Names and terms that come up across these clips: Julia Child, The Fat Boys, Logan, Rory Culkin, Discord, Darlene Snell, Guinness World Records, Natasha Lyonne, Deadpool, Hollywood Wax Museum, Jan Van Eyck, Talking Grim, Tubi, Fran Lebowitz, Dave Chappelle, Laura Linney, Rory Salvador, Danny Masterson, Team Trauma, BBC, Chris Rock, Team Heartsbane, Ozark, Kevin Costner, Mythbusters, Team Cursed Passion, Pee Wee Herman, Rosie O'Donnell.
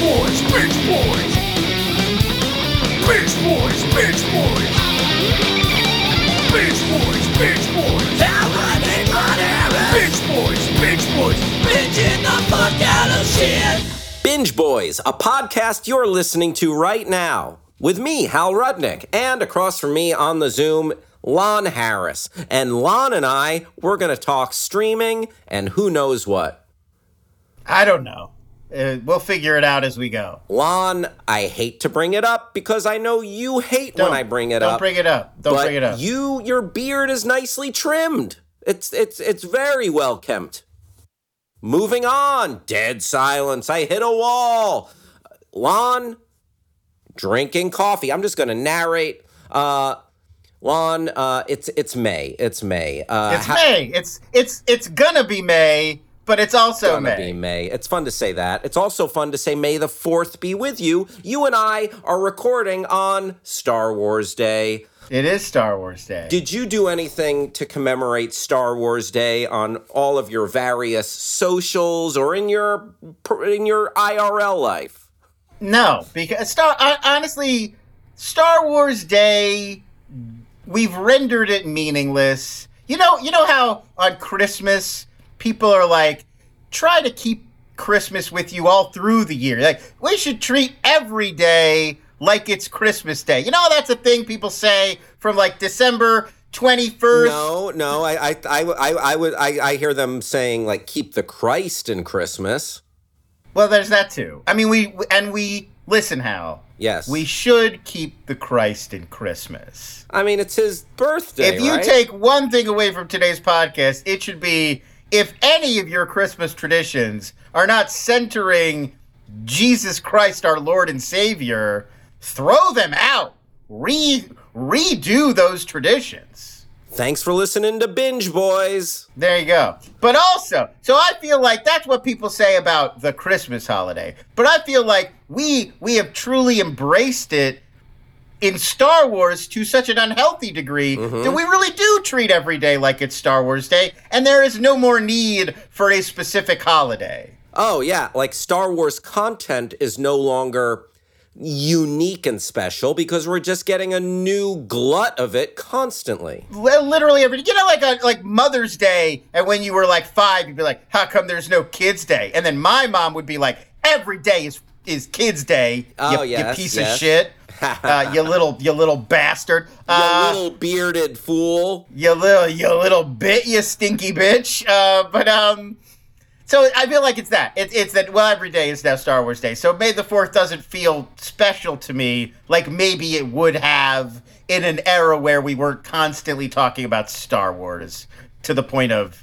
Boys, Beach Boys. Beach Boys, Beach Boys. Beach Boys, Beach Boys. Everybody, Beach Boys, Beach Boys. Binging the fuck out of shit. Binge Boys, a podcast you're listening to right now with me, Hal Rudnick, and across from me on the Zoom, Lon Harris. And Lon and I, we're going to talk streaming and who knows what. I don't know. We'll figure it out as we go. Lon, I hate to bring it up because I know you hate when I bring it up. Don't bring it up. Don't bring it up. Your beard is nicely trimmed. It's very well kempt. Moving on, dead silence. I hit a wall. Lon, drinking coffee. I'm just going to narrate. Lon, it's May. It's May. May. It's gonna be May, but it's also May. It's gonna be May. It's fun to say that. It's also fun to say May the 4th be with you. You and I are recording on Star Wars Day. It is Star Wars Day. Did you do anything to commemorate Star Wars Day on all of your various socials or in your IRL life? No, because honestly, Star Wars Day, we've rendered it meaningless. You know how on Christmas people are like, try to keep Christmas with you all through the year. Like, we should treat every day like it's Christmas Day. You know, that's a thing people say from like December 21st. No, I hear them saying like keep the Christ in Christmas. Well, there's that too. I mean, we listen, Hal. Yes. We should keep the Christ in Christmas. I mean, it's his birthday. If you take one thing away from today's podcast, it should be if any of your Christmas traditions are not centering Jesus Christ, our Lord and Savior, throw them out. Redo those traditions. Thanks for listening to Binge Boys. There you go. But also, so I feel like that's what people say about the Christmas holiday. But I feel like we have truly embraced it in Star Wars to such an unhealthy degree that we really do treat every day like it's Star Wars Day, and there is no more need for a specific holiday. Oh, yeah, like Star Wars content is no longer unique and special because we're just getting a new glut of it constantly. Literally every day. You know, like Mother's Day, and when you were like 5, you'd be like, how come there's no Kids Day? And then my mom would be like, every day is Kids Day, you piece of shit. You little bastard. You little bearded fool. You stinky bitch. So I feel like it's that. It's that, well, every day is now Star Wars Day. So May the 4th doesn't feel special to me like maybe it would have in an era where we weren't constantly talking about Star Wars to the point of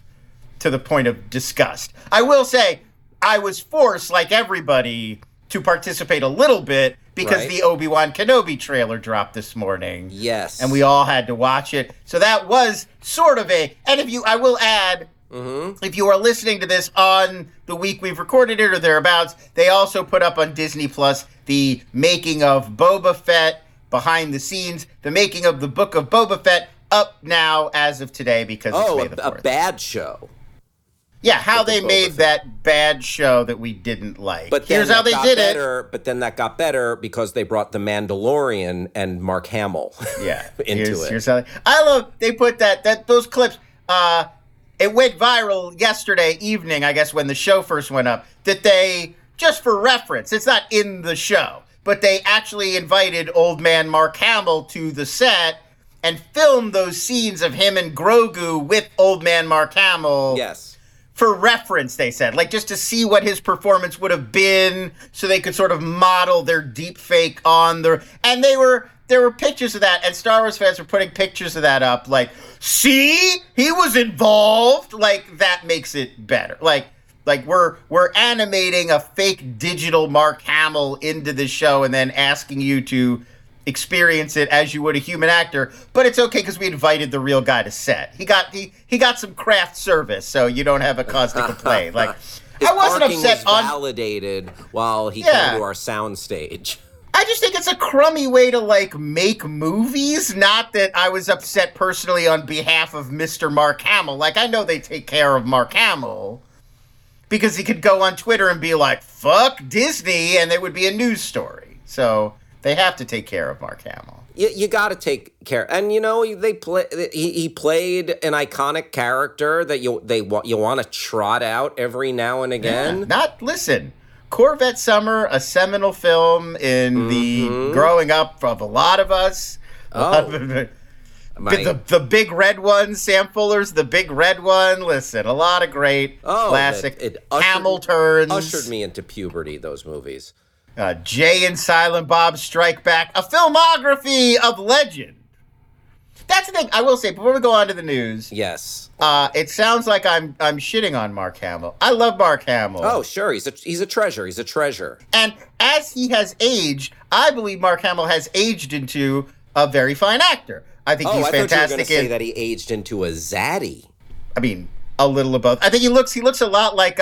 disgust. I will say I was forced, like everybody, to participate a little bit because the Obi-Wan Kenobi trailer dropped this morning. Yes. And we all had to watch it. So that was sort of I will add, if you are listening to this on the week we've recorded it or thereabouts, they also put up on Disney Plus the making of Boba Fett behind the scenes, the making of the Book of Boba Fett up now as of today because it's May the 4th. A bad show. Yeah, how they made that bad show that we didn't like. But here's how they did it. But then that got better because they brought The Mandalorian and Mark Hamill into it. I love they put that those clips. It went viral yesterday evening, I guess, when the show first went up, that they, just for reference, it's not in the show, but they actually invited old man Mark Hamill to the set and filmed those scenes of him and Grogu with old man Mark Hamill. Yes. For reference, they said, like just to see what his performance would have been so they could sort of model their deep fake on and there were pictures of that, and Star Wars fans were putting pictures of that up, like, see? He was involved? Like, that makes it better. Like we're animating a fake digital Mark Hamill into the show and then asking you to experience it as you would a human actor, but it's okay because we invited the real guy to set. He got some craft service, so you don't have a cause to complain. Like, I wasn't upset on... His validated while he came to our soundstage. I just think it's a crummy way to, like, make movies. Not that I was upset personally on behalf of Mr. Mark Hamill. Like, I know they take care of Mark Hamill. because he could go on Twitter and be like, fuck Disney, and there would be a news story. So they have to take care of Mark Hamill. You got to take care. And, you know, he played an iconic character that you want to trot out every now and again. Yeah. Listen, Corvette Summer, a seminal film in the growing up of a lot of us. Oh. The Big Red One, Sam Fuller's The Big Red One. Listen, a lot of great classic Hamill turns. Ushered me into puberty, those movies. Jay and Silent Bob Strike Back, a filmography of legend. That's the thing I will say before we go on to the news. Yes. It sounds like I'm shitting on Mark Hamill. I love Mark Hamill. Oh, sure. He's a treasure. He's a treasure. And as he has aged, I believe Mark Hamill has aged into a very fine actor. I think he's fantastic. I thought you were going to say that he aged into a zaddy. I mean, a little above. I think he looks a lot like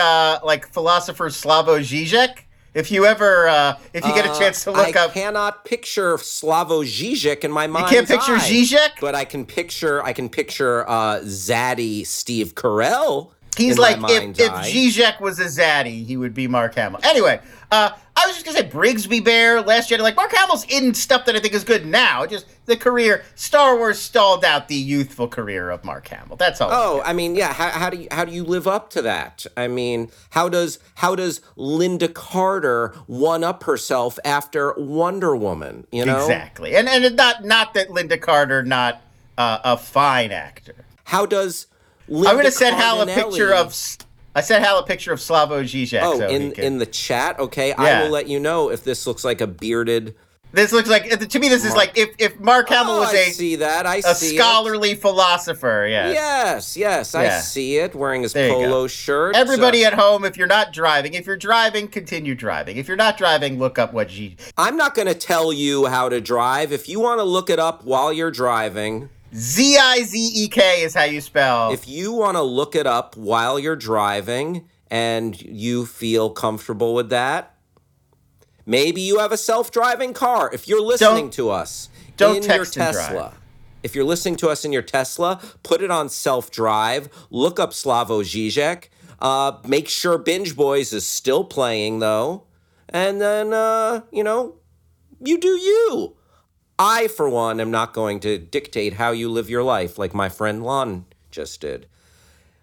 philosopher Slavoj Žižek. If you ever, if you get a chance to look up. I cannot picture Slavoj Žižek in my mind's eye. You can't picture Žižek? But I can picture zaddy Steve Carell. He's like, if Žižek was a zaddy, he would be Mark Hamill. Anyway, I was just going to say Brigsby Bear, Last Jedi. Like, Mark Hamill's in stuff that I think is good now. Just the career, Star Wars stalled out the youthful career of Mark Hamill. That's all. Oh, I mean, yeah. How do you live up to that? I mean, how does Linda Carter one-up herself after Wonder Woman, you know? Exactly. And not that Linda Carter not a fine actor. How does... I'm going to send Hal a picture of Slavoj Žižek. Oh, so in the chat? Okay, yeah. I will let you know if this looks like a bearded... This looks like, to me, this is like if Mark Hamill was a scholarly philosopher. Yeah. Yes, I see it. Wearing his polo shirt. Everybody at home, if you're not driving, continue driving. If you're not driving, look up what I'm not going to tell you how to drive. If you want to look it up while you're driving... Zizek is how you spell. If you want to look it up while you're driving and you feel comfortable with that, maybe you have a self-driving car. If you're listening to us in your Tesla, put it on self-drive, look up Slavoj Žižek, make sure Binge Boys is still playing, though, and then, you do you. I, for one, am not going to dictate how you live your life like my friend Lon just did.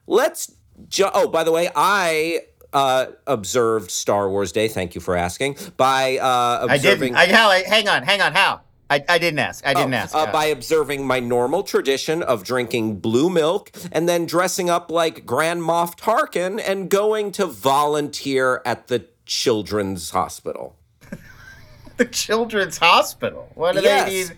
Oh, by the way, I observed Star Wars Day. Thank you for asking. By observing... I didn't. Hang on. How? I didn't ask. By observing my normal tradition of drinking blue milk and then dressing up like Grand Moff Tarkin and going to volunteer at the children's hospital. The children's hospital. What do they need?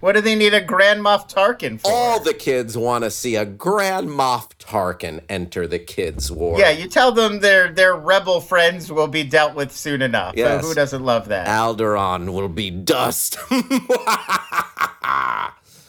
What do they need a Grand Moff Tarkin for? All the kids want to see a Grand Moff Tarkin enter the kids' ward. Yeah, you tell them their rebel friends will be dealt with soon enough. Yes. So who doesn't love that? Alderaan will be dust.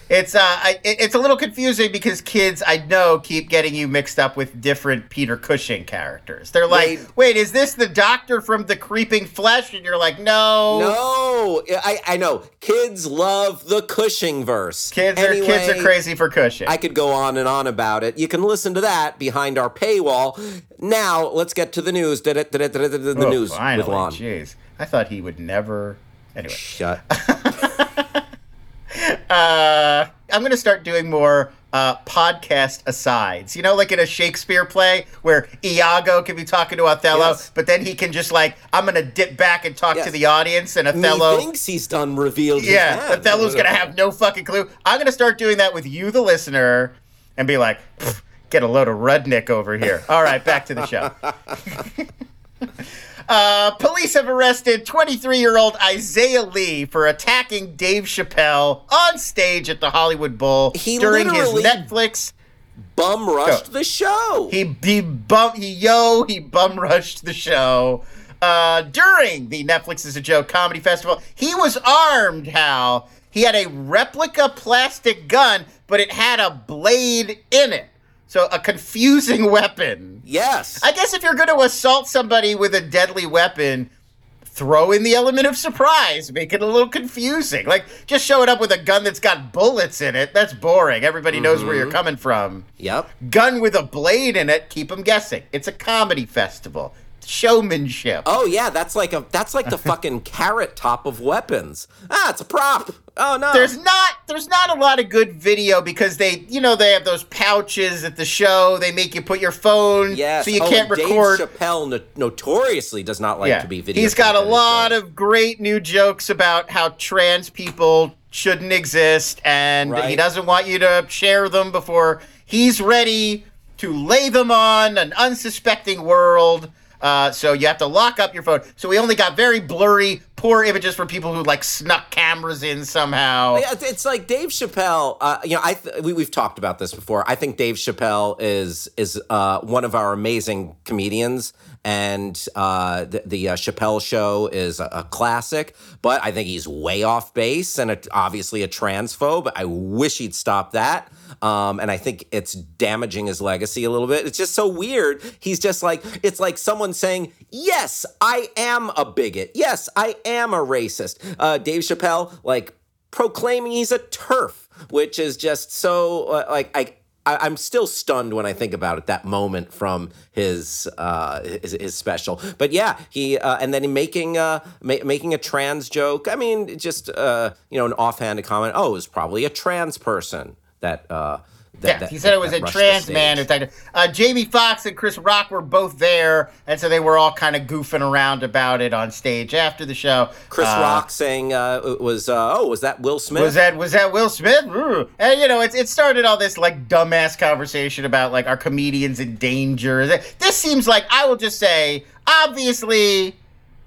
It's a little confusing because kids, I know, keep getting you mixed up with different Peter Cushing characters. They're like, wait, is this the doctor from The Creeping Flesh? And you're like, no. I know. Kids love the Cushing verse. Kids are crazy for Cushing. I could go on about it. You can listen to that behind our paywall. Now, let's get to the news. The news finally, with Lon. Jeez. I thought he would never... Anyway. Shut up. I'm going to start doing more podcast asides. You know, like in a Shakespeare play where Iago can be talking to Othello, but then he can just like, I'm going to dip back and talk to the audience, and Othello... He thinks he's done revealed his hand. Othello's going to have no fucking clue. I'm going to start doing that with you, the listener, and be like, get a load of Rudnick over here. All right, back to the show. Police have arrested 23-year-old Isaiah Lee for attacking Dave Chappelle on stage at the Hollywood Bowl during his Netflix bum-rushed the show. He bum-rushed the show during the Netflix Is a Joke Comedy Festival. He was armed, Hal. He had a replica plastic gun, but it had a blade in it. So a confusing weapon. Yes. I guess if you're going to assault somebody with a deadly weapon, throw in the element of surprise, make it a little confusing. Like, just showing up with a gun that's got bullets in it, that's boring. Everybody knows where you're coming from. Yep. Gun with a blade in it, keep them guessing. It's a comedy festival. Showmanship. Oh yeah, that's like the fucking Carrot Top of weapons. Ah, it's a prop. Oh no. There's not a lot of good video because they have those pouches at the show. They make you put your phone so you can't record. Dave Chappelle notoriously does not like to be video. He's got a lot of great new jokes about how trans people shouldn't exist and he doesn't want you to share them before he's ready to lay them on an unsuspecting world. So you have to lock up your phone. So we only got very blurry, poor images for people who snuck cameras in somehow. Yeah, it's like Dave Chappelle. We've talked about this before. I think Dave Chappelle is one of our amazing comedians, and the Chappelle Show is a classic. But I think he's way off base and obviously a transphobe. I wish he'd stop that. And I think it's damaging his legacy a little bit. It's just so weird. He's just it's like someone saying, yes, I am a bigot. Yes, I am a racist. Dave Chappelle, proclaiming he's a TERF, which is just so, I'm still stunned when I think about it, that moment from his special. But yeah, he and then making a trans joke. I mean, just an offhanded comment. Oh, it was probably a trans person. He said it was a trans man. Jamie Foxx and Chris Rock were both there, and so they were all kind of goofing around about it on stage after the show. Chris Rock saying, was that Will Smith? Was that Will Smith? And, it started all this, dumbass conversation about, are comedians in danger? This seems like, I will just say, obviously,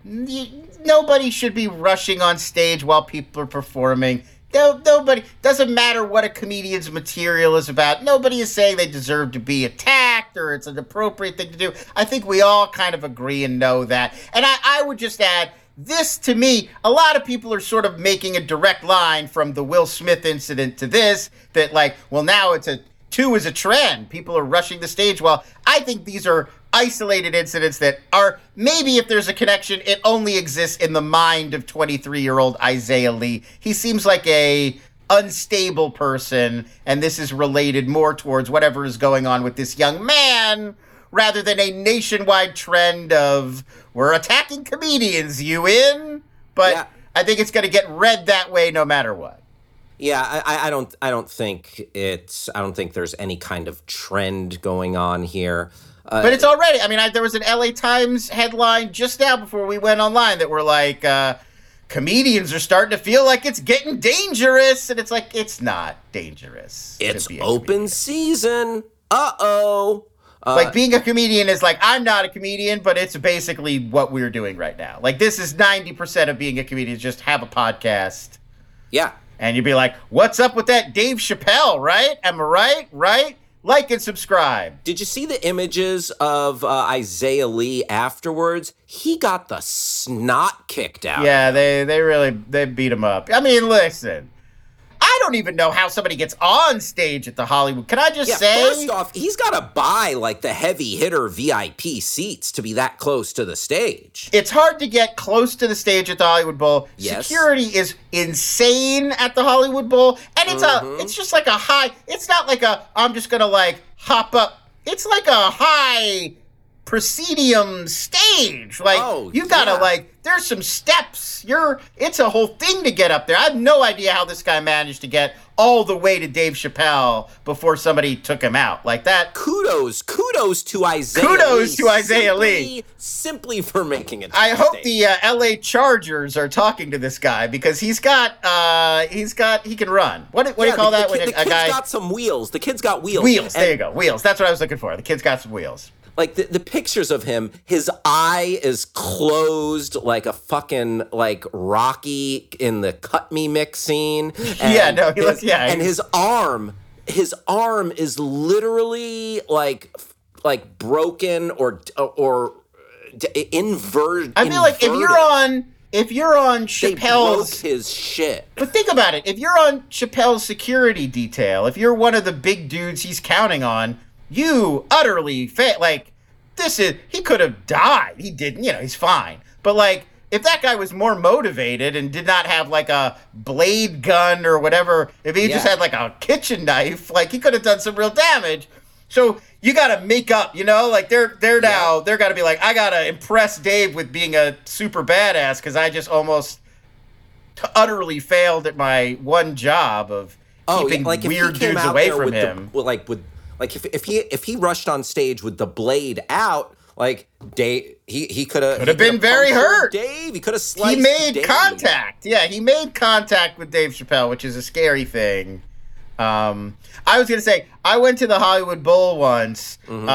nobody should be rushing on stage while people are performing. Nobody, doesn't matter what a comedian's material is about, nobody is saying they deserve to be attacked or it's an appropriate thing to do. I think we all kind of agree and know that. And I would just add, this to me, a lot of people are sort of making a direct line from the Will Smith incident to this, that now it's is a trend. People are rushing the stage. Well, I think these are isolated incidents that are, maybe if there's a connection, it only exists in the mind of 23-year-old Isaiah Lee. He seems like a unstable person, and this is related more towards whatever is going on with this young man rather than a nationwide trend of, we're attacking comedians, you in? But yeah. I think it's going to get read that way no matter what. Yeah, I don't think there's any kind of trend going on here. But it's already, there was an LA Times headline just now before we went online that were comedians are starting to feel like it's getting dangerous. And it's it's not dangerous. It's open season. Uh-oh. Being a comedian is I'm not a comedian, but it's basically what we're doing right now. This is 90% of being a comedian, just have a podcast. Yeah. And you'd be like, what's up with that Dave Chappelle, right? Am I right? Right? Like and subscribe. Did you see the images of Isaiah Lee afterwards? He got the snot kicked out. Yeah, they really beat him up. Listen. I don't even know how somebody gets on stage at the Hollywood. Can I just say? First off, he's got to buy the heavy hitter VIP seats to be that close to the stage. It's hard to get close to the stage at the Hollywood Bowl. Yes. Security is insane at the Hollywood Bowl. And it's it's just like a high, it's not like a, I'm just going to hop up. It's like a high Presidium stage. You gotta there's some steps. It's a whole thing to get up there. I have no idea how this guy managed to get all the way to Dave Chappelle before somebody took him out like that. Kudos to Isaiah. Lee simply for making it. I hope the LA Chargers are talking to this guy because he can run. What do you call that? The kid's got some wheels. The kid's got wheels. Wheels. There you go. Wheels. That's what I was looking for. The kid's got some wheels. The pictures of him, his eye is closed like a fucking, Rocky in the Cut Me Mick scene. And and his arm is literally, broken or inverted. I feel if you're on... If you're on Chappelle's... They broke his shit. But think about it. If you're on Chappelle's security detail, if you're one of the big dudes he's counting on... You utterly fail. He could have died. He didn't, he's fine. But if that guy was more motivated and did not have like a blade gun or whatever, if he just had like a kitchen knife, like he could have done some real damage. So you got to make up, you know, like they're now, they're got to be like, I got to impress Dave with being a super badass because I just almost utterly failed at my one job of keeping like weird dudes away from him. If he rushed on stage with the blade out, like Dave, he could have been very hurt. Dave, he could have sliced. He made contact. Yeah, he made contact with Dave Chappelle, which is a scary thing. I was gonna say I went to the Hollywood Bowl once. Mm-hmm.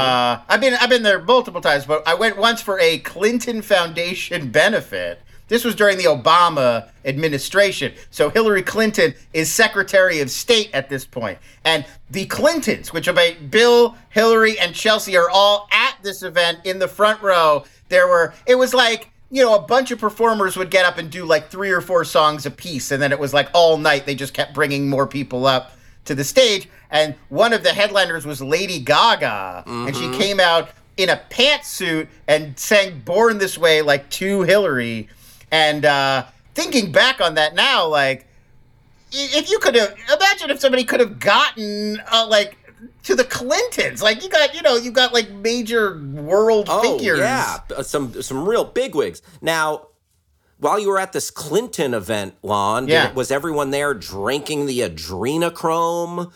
I've been there multiple times, but I went once for a Clinton Foundation benefit. This was during the Obama administration. So Hillary Clinton is Secretary of State at this point. And the Clintons, which are Bill, Hillary, and Chelsea, are all at this event in the front row. It was like, you know, a bunch of performers would get up and do like 3 or 4 songs a piece. And then it was like all night, they just kept bringing more people up to the stage. And one of the headliners was Lady Gaga. Mm-hmm. And she came out in a pantsuit and sang Born This Way like to Hillary. And thinking back on that now, like, if you could have, imagine if somebody could have gotten, like, to the Clintons. Like, you got, like, major world figures. Oh, yeah, some real bigwigs. Now, while you were at this Clinton event, Lon, was everyone there drinking the adrenochrome?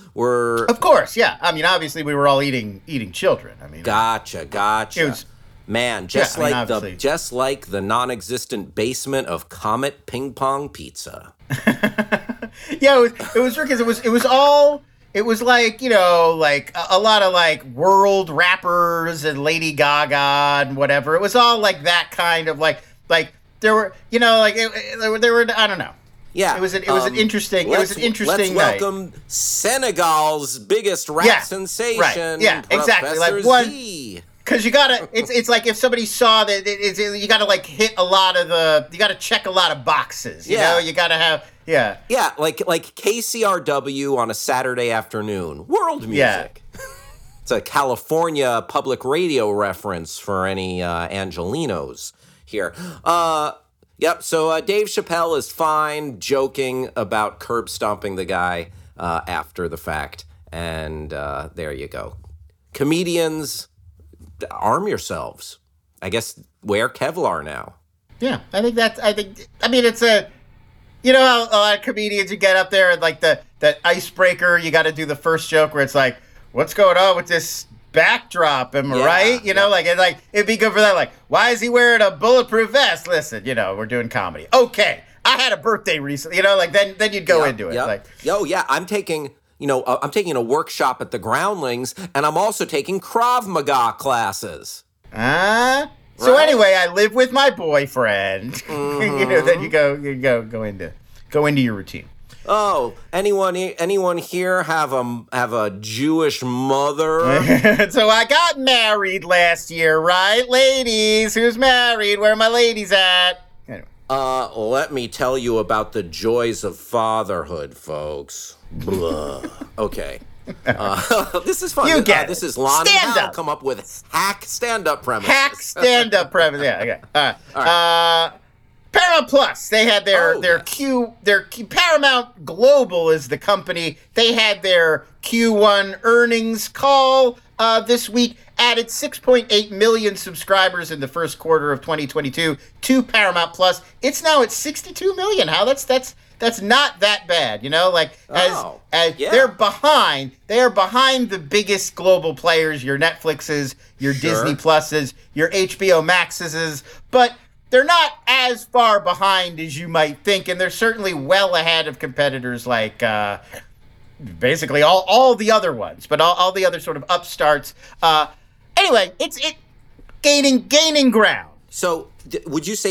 Of course, yeah. I mean, obviously, we were all eating children. I mean, gotcha. Man, just like the non-existent basement of Comet Ping Pong Pizza. Yeah, it was because it was like, you know, like a lot of like world rappers and Lady Gaga and whatever. It was all like that kind of like there were, you know, like there were I don't know. Yeah, it was an interesting night. Welcome Senegal's biggest rap sensation. Right. Yeah, exactly. Like one. Because you gotta, it's like if somebody saw that, you gotta like hit a lot of you gotta check a lot of boxes, you know? You gotta have, like KCRW on a Saturday afternoon, world music. Yeah. It's a California public radio reference for any Angelinos here. So Dave Chappelle is fine joking about curb stomping the guy after the fact. And there you go. Comedians, arm yourselves. I guess wear Kevlar now. Yeah, I mean, it's a, you know, how a lot of comedians, you get up there and like that icebreaker, you got to do the first joke where it's like, what's going on with this backdrop? Am I right? You know, like it'd be good for that. Like, why is he wearing a bulletproof vest? Listen, you know, we're doing comedy. Okay. I had a birthday recently, you know, like then you'd go into it. Yep. Like, I'm taking a workshop at the Groundlings, and I'm also taking Krav Maga classes. Right? So anyway, I live with my boyfriend. Mm-hmm. You know, then you go into your routine. Oh, anyone here have a Jewish mother? So I got married last year, right, ladies? Who's married? Where are my ladies at? Anyway. Let me tell you about the joys of fatherhood, folks. Okay. This is fun. You get this is Lon and Hal come up with hack stand-up premises. Yeah, okay. All right. Paramount Plus, they had their Paramount Global is the company. They had their Q1 earnings call this week, added 6.8 million subscribers in the first quarter of 2022 to Paramount Plus. It's now at 62 million. How that's not that bad, you know, like as they're behind the biggest global players, your Netflixes, your Disney Pluses, your HBO Maxes, but they're not as far behind as you might think. And they're certainly well ahead of competitors like basically all the other ones, but all the other sort of upstarts. Anyway, it's gaining ground. So would you say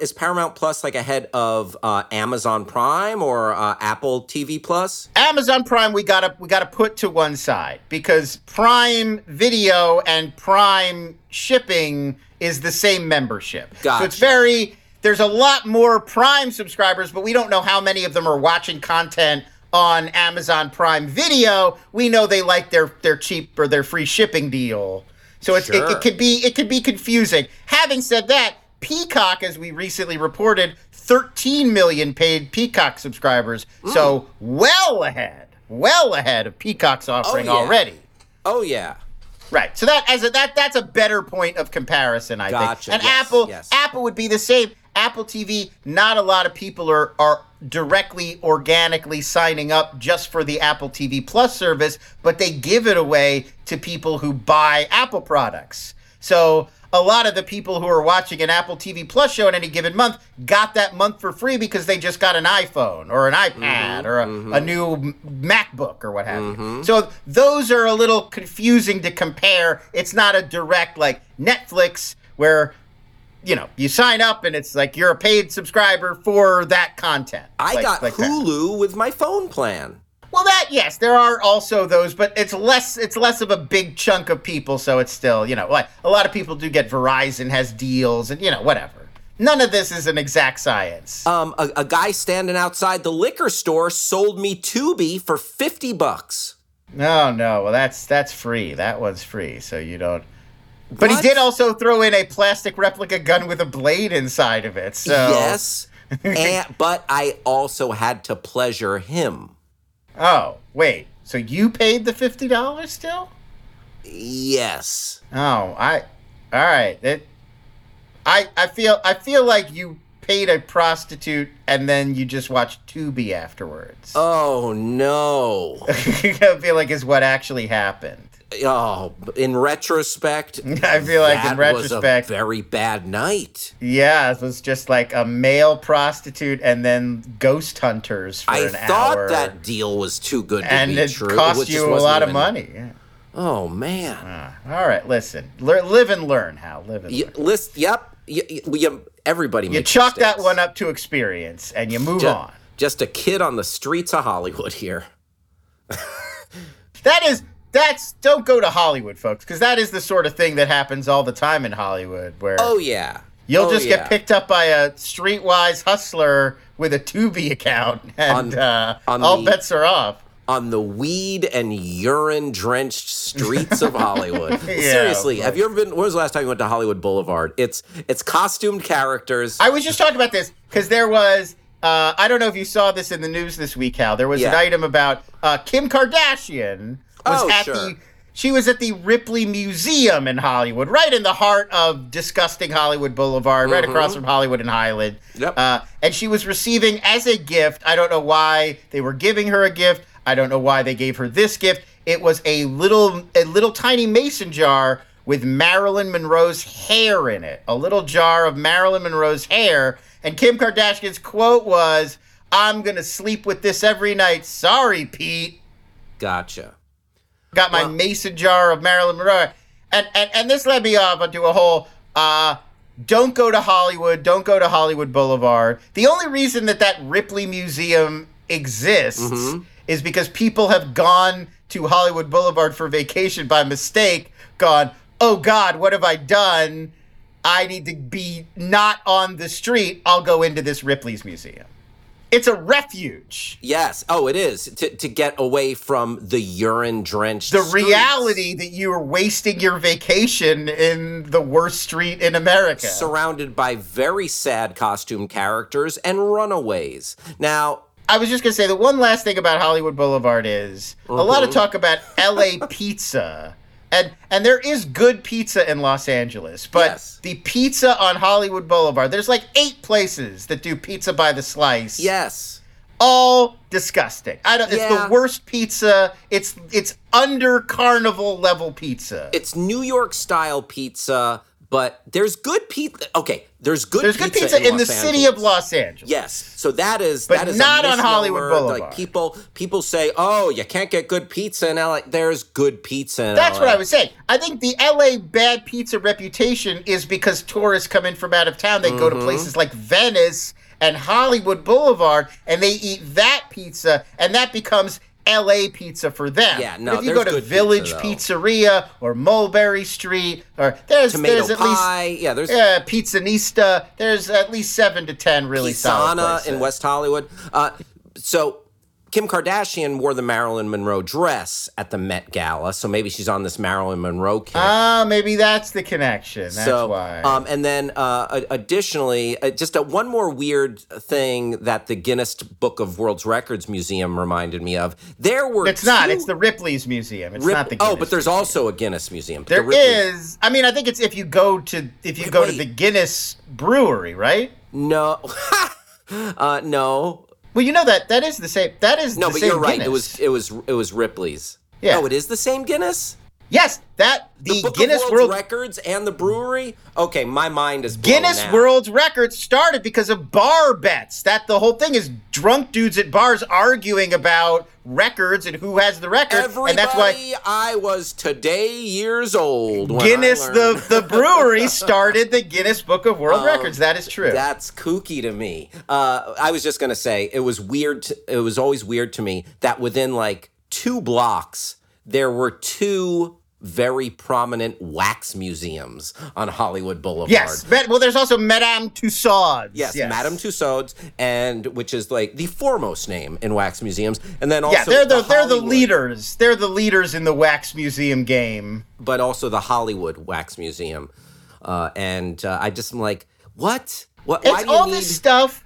is Paramount Plus like ahead of Amazon Prime or Apple TV Plus? Amazon Prime we gotta put to one side because Prime Video and Prime Shipping is the same membership. Gotcha. So there's a lot more Prime subscribers, but we don't know how many of them are watching content on Amazon Prime Video. We know they like their cheap or their free shipping deal. So it could be confusing. Having said that, Peacock, as we recently reported, 13 million paid Peacock subscribers. Mm. So well ahead of Peacock's offering already. Oh, yeah. Right. So that's a better point of comparison, I think. And yes, Apple would be the same. Apple TV, not a lot of people are directly, organically signing up just for the Apple TV Plus service, but they give it away to people who buy Apple products. So a lot of the people who are watching an Apple TV Plus show in any given month got that month for free because they just got an iPhone or an iPad or a new MacBook or what have you. So those are a little confusing to compare. It's not a direct like Netflix where, you know, you sign up and it's like you're a paid subscriber for that content. I got Hulu with my phone plan. Well, there are also those, but it's less of a big chunk of people, so it's still, you know, like a lot of people do get Verizon has deals and, you know, whatever. None of this is an exact science. A guy standing outside the liquor store sold me Tubi for $50. Oh, no. Well, that's free. That one's free, so you don't. But he did also throw in a plastic replica gun with a blade inside of it, so. Yes, but I also had to pleasure him. Oh, wait. So you paid the $50 still? Yes. Oh, all right. I feel like you paid a prostitute and then you just watched Tubi afterwards. Oh, no. I feel like is what actually happened. Oh, in retrospect, was a very bad night. Yeah, it was just like a male prostitute and then ghost hunters for an hour. I thought that deal was too good to be true. And it cost you a lot of money. Yeah. Oh, man. All right, listen. Live and learn, Hal. Live and learn. Yep. Everybody makes mistakes. You chalk that one up to experience and you move on. Just a kid on the streets of Hollywood here. Don't go to Hollywood, folks, because that is the sort of thing that happens all the time in Hollywood where you'll just get picked up by a streetwise hustler with a Tubi account and all bets are off. On the weed and urine-drenched streets of Hollywood. Seriously, have you ever been? When was the last time you went to Hollywood Boulevard? It's costumed characters. I was just talking about this because there was... I don't know if you saw this in the news this week, Hal. There was an item about Kim Kardashian... She was at the Ripley Museum in Hollywood, right in the heart of disgusting Hollywood Boulevard, right across from Hollywood and Highland. Yep. And she was receiving as a gift, I don't know why they were giving her a gift. I don't know why they gave her this gift. It was a little tiny mason jar with Marilyn Monroe's hair in it. A little jar of Marilyn Monroe's hair. And Kim Kardashian's quote was, "I'm going to sleep with this every night. Sorry, Pete." Gotcha. Got my mason jar of Marilyn Monroe. And this led me off onto a whole, don't go to Hollywood, don't go to Hollywood Boulevard. The only reason that Ripley Museum exists is because people have gone to Hollywood Boulevard for vacation by mistake, gone, oh God, what have I done? I need to be not on the street. I'll go into this Ripley's Museum. It's a refuge. Yes. Oh, it is. To get away from the urine-drenched streets. The reality that you are wasting your vacation in the worst street in America. Surrounded by very sad costume characters and runaways. Now, I was just going to say the one last thing about Hollywood Boulevard is a lot of talk about LA pizza. And there is good pizza in Los Angeles, but the pizza on Hollywood Boulevard, there's like 8 places that do pizza by the slice. Yes. All disgusting. It's the worst pizza. It's under carnival level pizza. It's New York style pizza, but there's good pizza. Okay, there's good pizza in the city of Los Angeles. Yes. So that is not on Hollywood Boulevard. Like people say, "Oh, you can't get good pizza in LA." There's good pizza in LA. That's what I was saying. I think the LA bad pizza reputation is because tourists come in from out of town. They go to places like Venice and Hollywood Boulevard and they eat that pizza and that becomes LA pizza for them. Yeah, no, but if you go to Village Pizzeria or Mulberry Street, or there's at pie, least Pizzanista. There's at least 7 to 10 really Pisana solid places in West Hollywood. So Kim Kardashian wore the Marilyn Monroe dress at the Met Gala, so maybe she's on this Marilyn Monroe kick. Ah, maybe that's the connection. That's why. And then additionally, just one more weird thing that the Guinness Book of World Records Museum reminded me of. There were It's the Ripley's Museum. It's not the Guinness but there's Museum. Also a Guinness Museum. There is. I mean, I think it's if you go to go to the Guinness Brewery, right? No. No. Well, you know that is the same. That is the same. No, but you're right. Guinness. It was Ripley's. Yeah. No, it is the same Guinness. Yes, the Guinness World Records and the brewery. Okay, my mind is blown Guinness now. World Records started because of bar bets. That the whole thing is drunk dudes at bars arguing about records and who has the record. Everybody, and that's why I was today years old when Guinness I learned. the brewery started the Guinness Book of World Records. That is true. That's kooky to me. I was just gonna say it was weird. It was always weird to me that within like 2 blocks there were 2 very prominent wax museums on Hollywood Boulevard. Yes, well, there's also Madame Tussauds. Yes, Madame Tussauds, and which is like the foremost name in wax museums. And then also they're the leaders. They're the leaders in the wax museum game. But also the Hollywood Wax Museum, and I just am like, what? It's this stuff.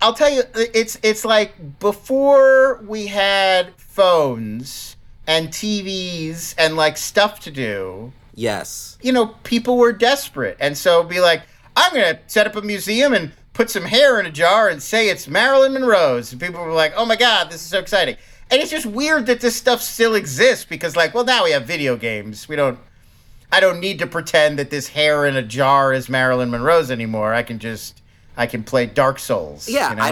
I'll tell you, it's like before we had phones and TVs and like stuff to do. Yes. You know, people were desperate. And so be like, I'm going to set up a museum and put some hair in a jar and say it's Marilyn Monroe's. And people were like, oh my God, this is so exciting. And it's just weird that this stuff still exists because like, well, now we have video games. I don't need to pretend that this hair in a jar is Marilyn Monroe's anymore. I can play Dark Souls. Yeah, you know? I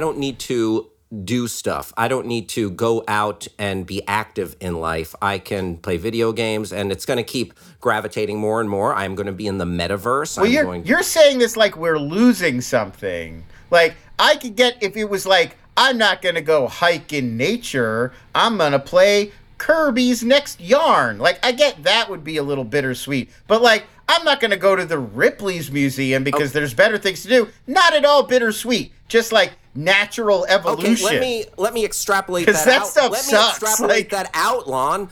don't need to do stuff. I don't need to go out and be active in life. I can play video games, and it's going to keep gravitating more and more. I'm going to be in the metaverse. Well, you're saying this like we're losing something. Like, I could get, if it was like, I'm not going to go hike in nature, I'm going to play Kirby's Next Yarn. Like, I get that would be a little bittersweet, but like, I'm not going to go to the Ripley's Museum because there's better things to do. Not at all bittersweet. Just like natural evolution. Okay, let me extrapolate that out. Stuff let sucks. Me extrapolate like, that out, Lon.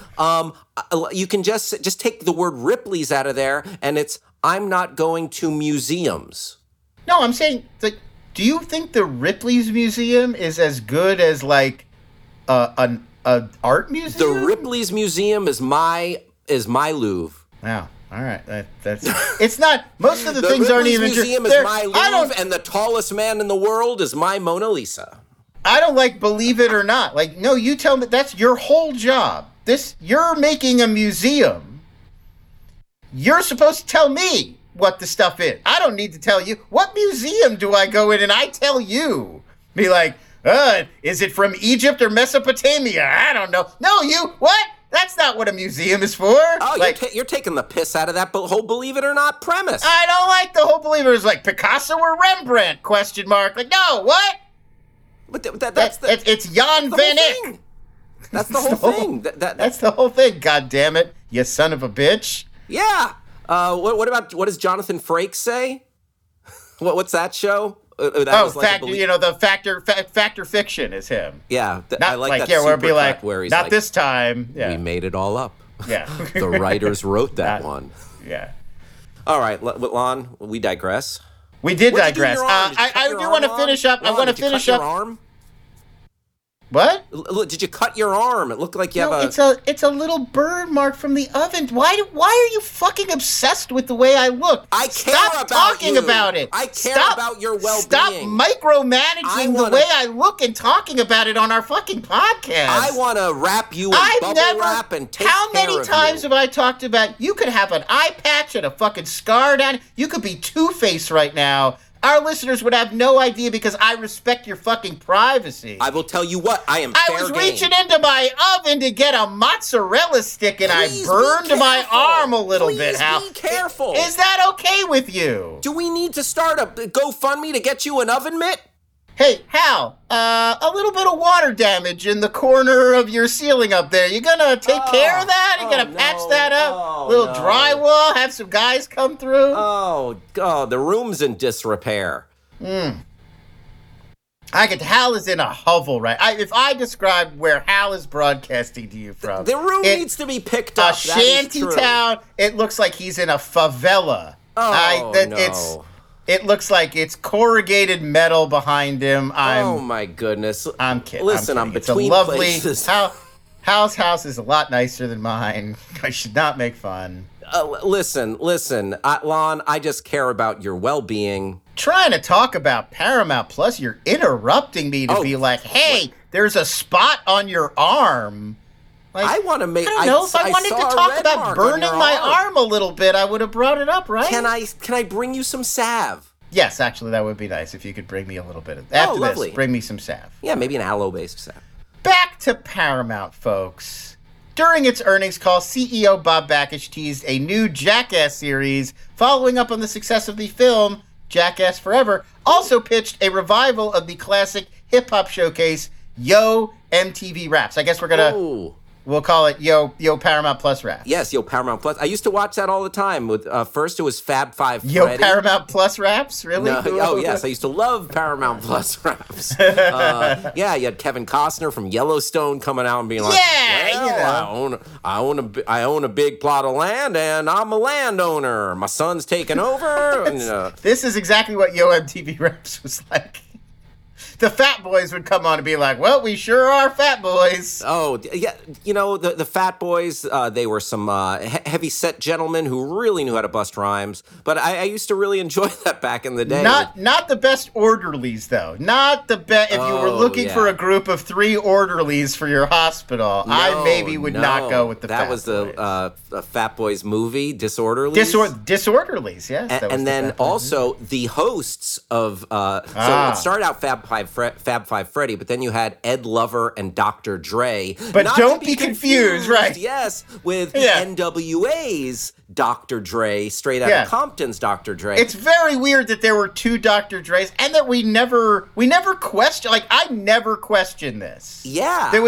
You can just take the word Ripley's out of there, and it's I'm not going to museums. No, I'm saying like, do you think the Ripley's Museum is as good as like an art museum? The Ripley's Museum is my Louvre. Wow. All right, that's. It's not. Most of the things aren't even true. The Museum is my Louvre, and the tallest man in the world is my Mona Lisa. I don't like believe it or not. Like, no, you tell me. That's your whole job. You're making a museum. You're supposed to tell me what the stuff is. I don't need to tell you. What museum do I go in and I tell you? Be like, is it from Egypt or Mesopotamia? I don't know. No, you what? That's not what a museum is for. Oh, like, you're taking the piss out of that whole believe it or not premise. I don't like the whole believe it is like Picasso or Rembrandt, ? Like, no, what? But it's Jan Van Eyck. That's the whole thing. That's the whole thing, God damn it, you son of a bitch. Yeah. What does Jonathan Frakes say? What's that show? Factor Fiction is him. Yeah, I like that. Yeah, we'll be like, where he's not like, this time. Yeah. We made it all up. Yeah, the writers wrote that one. Yeah. All right, Lon. We digress. We did digress. I do want to finish up. I want to finish up. Your arm? What? Did you cut your arm? It looked like you have a. It's a little burn mark from the oven. Why are you fucking obsessed with the way I look? I care about talking about it. I care about your well-being. Stop micromanaging the way I look and talking about it on our fucking podcast. I want to wrap you in bubble wrap and take care of you. How many times have I talked about? You could have an eye patch and a fucking scar down. You could be Two-Face right now. Our listeners would have no idea because I respect your fucking privacy. I will tell you what, I am fair game. I was reaching into my oven to get a mozzarella stick and I burned my arm a little bit, Hal. Please be careful. Is that okay with you? Do we need to start a GoFundMe to get you an oven mitt? Hey, Hal, a little bit of water damage in the corner of your ceiling up there. You gonna take care of that? You gonna patch that up? Drywall, have some guys come through? Oh, God, the room's in disrepair. Hal is in a hovel, right? If I describe where Hal is broadcasting to you from. The room needs to be picked up. A shanty town. It looks like he's in a favela. No. It looks like it's corrugated metal behind him. Oh, my goodness. I'm kidding. Listen, I'm between places. Hal's house is a lot nicer than mine. I should not make fun. Listen, Lon, I just care about your well-being. Trying to talk about Paramount Plus, you're interrupting me to be like, hey, there's a spot on your arm. Like, I want to make. I don't know. If I wanted to talk about burning my arm a little bit, I would have brought it up, right? Can I bring you some salve? Yes, actually, that would be nice if you could bring me a little bit of that. After this, bring me some salve. Yeah, maybe an aloe-based salve. Back to Paramount, folks. During its earnings call, CEO Bob Bakish teased a new Jackass series, following up on the success of the film Jackass Forever. Also pitched a revival of the classic hip-hop showcase Yo MTV Raps. I guess we're gonna. Ooh. We'll call it Yo Paramount Plus Raps. Yes, Yo Paramount Plus. I used to watch that all the time. With first it was Fab Five Freddy. Yo Paramount Plus Raps? Really? No, oh, yes. I used to love Paramount Plus Raps. Yeah, you had Kevin Costner from Yellowstone coming out and being like, I own a big plot of land and I'm a landowner. My son's taking over. This is exactly what Yo MTV Raps was like. The Fat Boys would come on and be like, well, we sure are Fat Boys. Oh, yeah. You know, the Fat Boys, they were some heavy-set gentlemen who really knew how to bust rhymes. But I used to really enjoy that back in the day. Not the best orderlies, though. Not the best. If you were looking for a group of 3 orderlies for your hospital, I maybe would not go with the Fat Boys. That was the Fat Boys movie, Disorderlies. Disorderlies, yes. And then also the hosts of, so it started out Fab Five Freddy, but then you had Ed Lover and Dr. Dre. But don't be confused, right? Yes, with NWA's Dr. Dre, straight out of Compton's Dr. Dre. It's very weird that there were 2 Dr. Dres, and that we never questioned. Like, I never questioned this. Yeah, there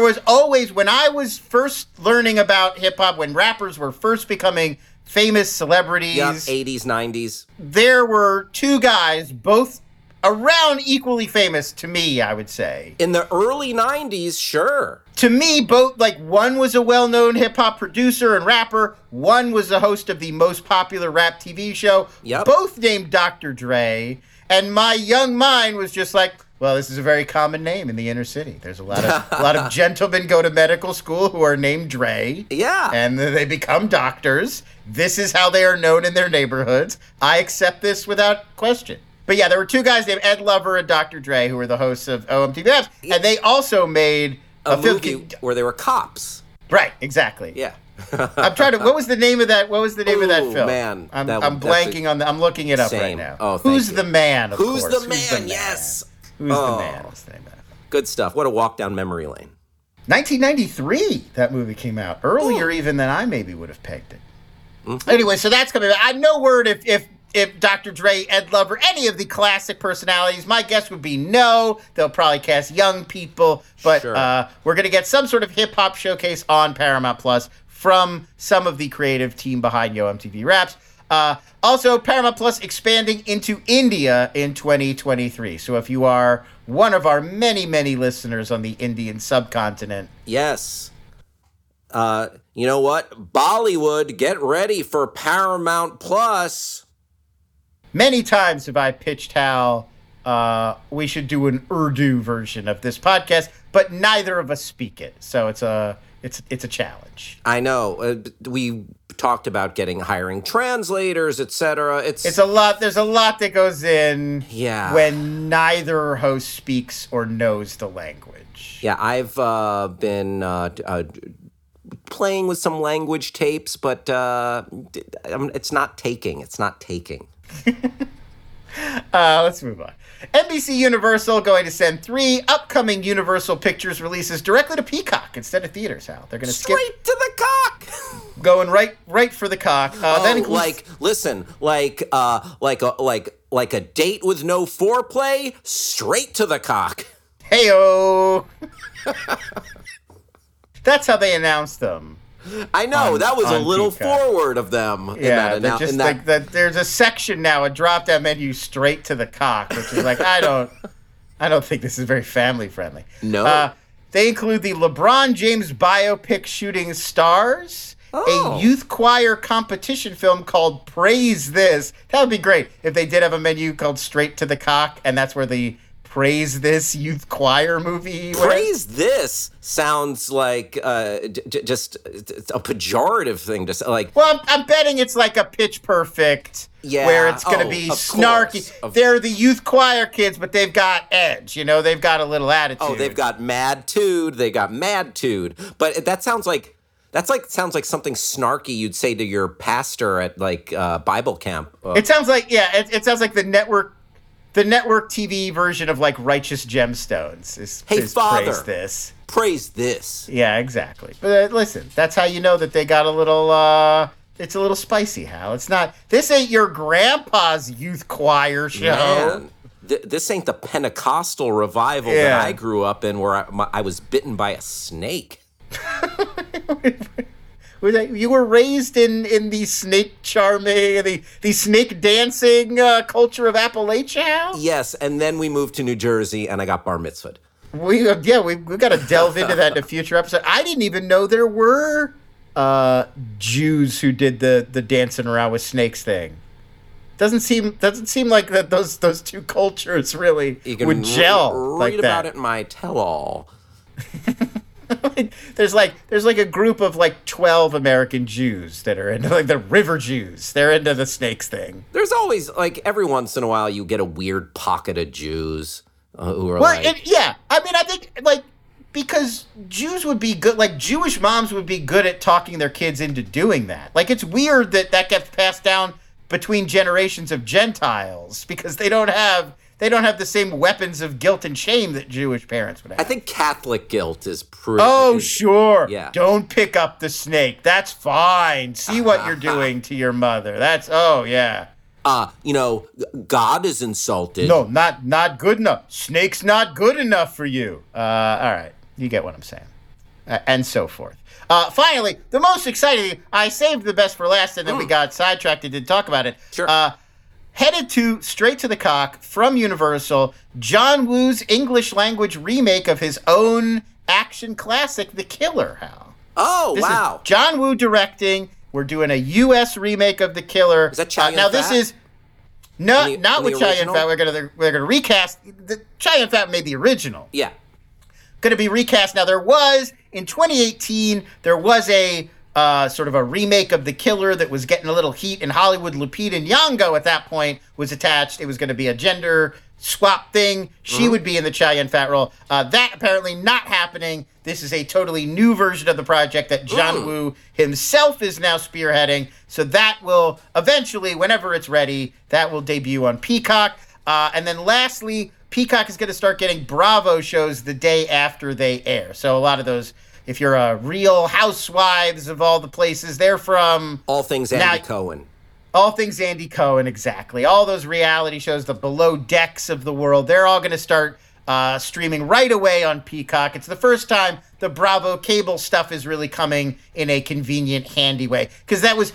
was always, when I was first learning about hip hop, when rappers were first becoming famous celebrities, 80s, 90s, there were 2 guys, both around equally famous to me, I would say. In the early 90s, sure. To me, both, like, one was a well-known hip-hop producer and rapper. One was the host of the most popular rap TV show. Yep. Both named Dr. Dre. And my young mind was just like, well, this is a very common name in the inner city. There's a lot of gentlemen go to medical school who are named Dre. Yeah. And they become doctors. This is how they are known in their neighborhoods. I accept this without question. But yeah, there were 2 guys named Ed Lover and Dr. Dre who were the hosts of OMTV Raps, and they also made a movie where they were cops. Right, exactly. Yeah. I'm trying to. What was the name of that? Of that film? Man, I'm blanking on that. I'm looking it up right now. Oh, Who's the Man? Who's the Man? Yes. Who's the Man? What's the name of that? Good stuff. What a walk down memory lane. 1993. That movie came out earlier even than I maybe would have pegged it. Mm-hmm. Anyway, so that's coming. I no word if Dr. Dre, Ed Lover, any of the classic personalities. My guess would be no. They'll probably cast young people, but sure. We're going to get some sort of hip-hop showcase on Paramount Plus from some of the creative team behind Yo MTV Raps. Also, Paramount Plus expanding into India in 2023. So if you are one of our many, many listeners on the Indian subcontinent. Yes. You know what? Bollywood, get ready for Paramount Plus. Many times have I pitched how we should do an Urdu version of this podcast, but neither of us speak it, so it's a challenge. I know. We talked about hiring translators, etc. It's a lot. There's a lot that goes in when neither host speaks or knows the language. Yeah, I've been playing with some language tapes, but it's not taking. Let's move on. NBC Universal going to send 3 upcoming Universal Pictures releases directly to Peacock instead of theaters. Hal, they're going to skip straight to the cock, going right for the cock. That includes like a date with no foreplay, straight to the cock. Heyo. That's how they announced them. I know, that was a little Peacock. Forward of them. Yeah, in that just like that. There's a section now, a drop-down menu straight to the cock, which is like, I don't, I don't think this is very family friendly. No. They include the LeBron James biopic Shooting Stars, a youth choir competition film called Praise This. That would be great if they did have a menu called Straight to the Cock, and that's where the Praise This youth choir movie went. Praise This sounds like just a pejorative thing to say. Like, well, I'm betting it's like a Pitch Perfect, where it's going to be snarky. They're the youth choir kids, but they've got edge. You know, they've got a little attitude. Oh, they've got mad-tude. They got mad-tude. But that sounds like sounds like something snarky you'd say to your pastor at like Bible camp. It sounds like It sounds like the network TV version of like Righteous Gemstones is Father, Praise This. Praise This. Yeah, exactly. But listen, that's how you know that they got a little. It's a little spicy, Hal. It's not. This ain't your grandpa's youth choir show. Man, this ain't the Pentecostal revival that I grew up in, where I was bitten by a snake. You were raised in the snake charming, the snake dancing culture of Appalachia? Yes, and then we moved to New Jersey, and I got bar mitzvahed. We got to delve into that in a future episode. I didn't even know there were Jews who did the dancing around with snakes thing. Doesn't seem like that those two cultures really would gel like that. You can read about it in my tell-all. There's like a group of like 12 American Jews that are into like the river Jews. They're into the snakes thing. There's always like every once in a while you get a weird pocket of Jews who are I mean, I think like because Jews would be good, like Jewish moms would be good at talking their kids into doing that. Like it's weird that gets passed down between generations of Gentiles because they don't have the same weapons of guilt and shame that Jewish parents would have. I think Catholic guilt is pretty... Oh, sure. Yeah. Don't pick up the snake. That's fine. See what you're doing to your mother. That's... Oh, yeah. You know, God is insulted. No, not good enough. Snake's not good enough for you. All right. You get what I'm saying. And so forth. Finally, the most exciting... I saved the best for last, and then we got sidetracked and didn't talk about it. Sure. Headed to Straight to the Cock from Universal, John Woo's English language remake of his own action classic, The Killer, Hal. Oh, this wow. Is John Woo directing. We're doing a U.S. remake of The Killer. Is that Chow Yun-fat? Now, this is... No, not with Chow Yun-fat. We're gonna recast... Chow Yun-fat made the original. Yeah. Going to be recast. Now, there was, in 2018, there was a... sort of a remake of The Killer that was getting a little heat in Hollywood. Lupita Nyong'o at that point was attached. It was going to be a gender swap thing. She would be in the Chow Yun-fat role. That apparently not happening. This is a totally new version of the project that John Woo himself is now spearheading. So that will eventually, whenever it's ready, that will debut on Peacock. And then lastly, Peacock is going to start getting Bravo shows the day after they air. So a lot of those... If you're a Real Housewives of all the places they're from. All things Andy Cohen. All things Andy Cohen, exactly. All those reality shows, the Below Decks of the world, they're all going to start streaming right away on Peacock. It's the first time the Bravo cable stuff is really coming in a convenient, handy way. Because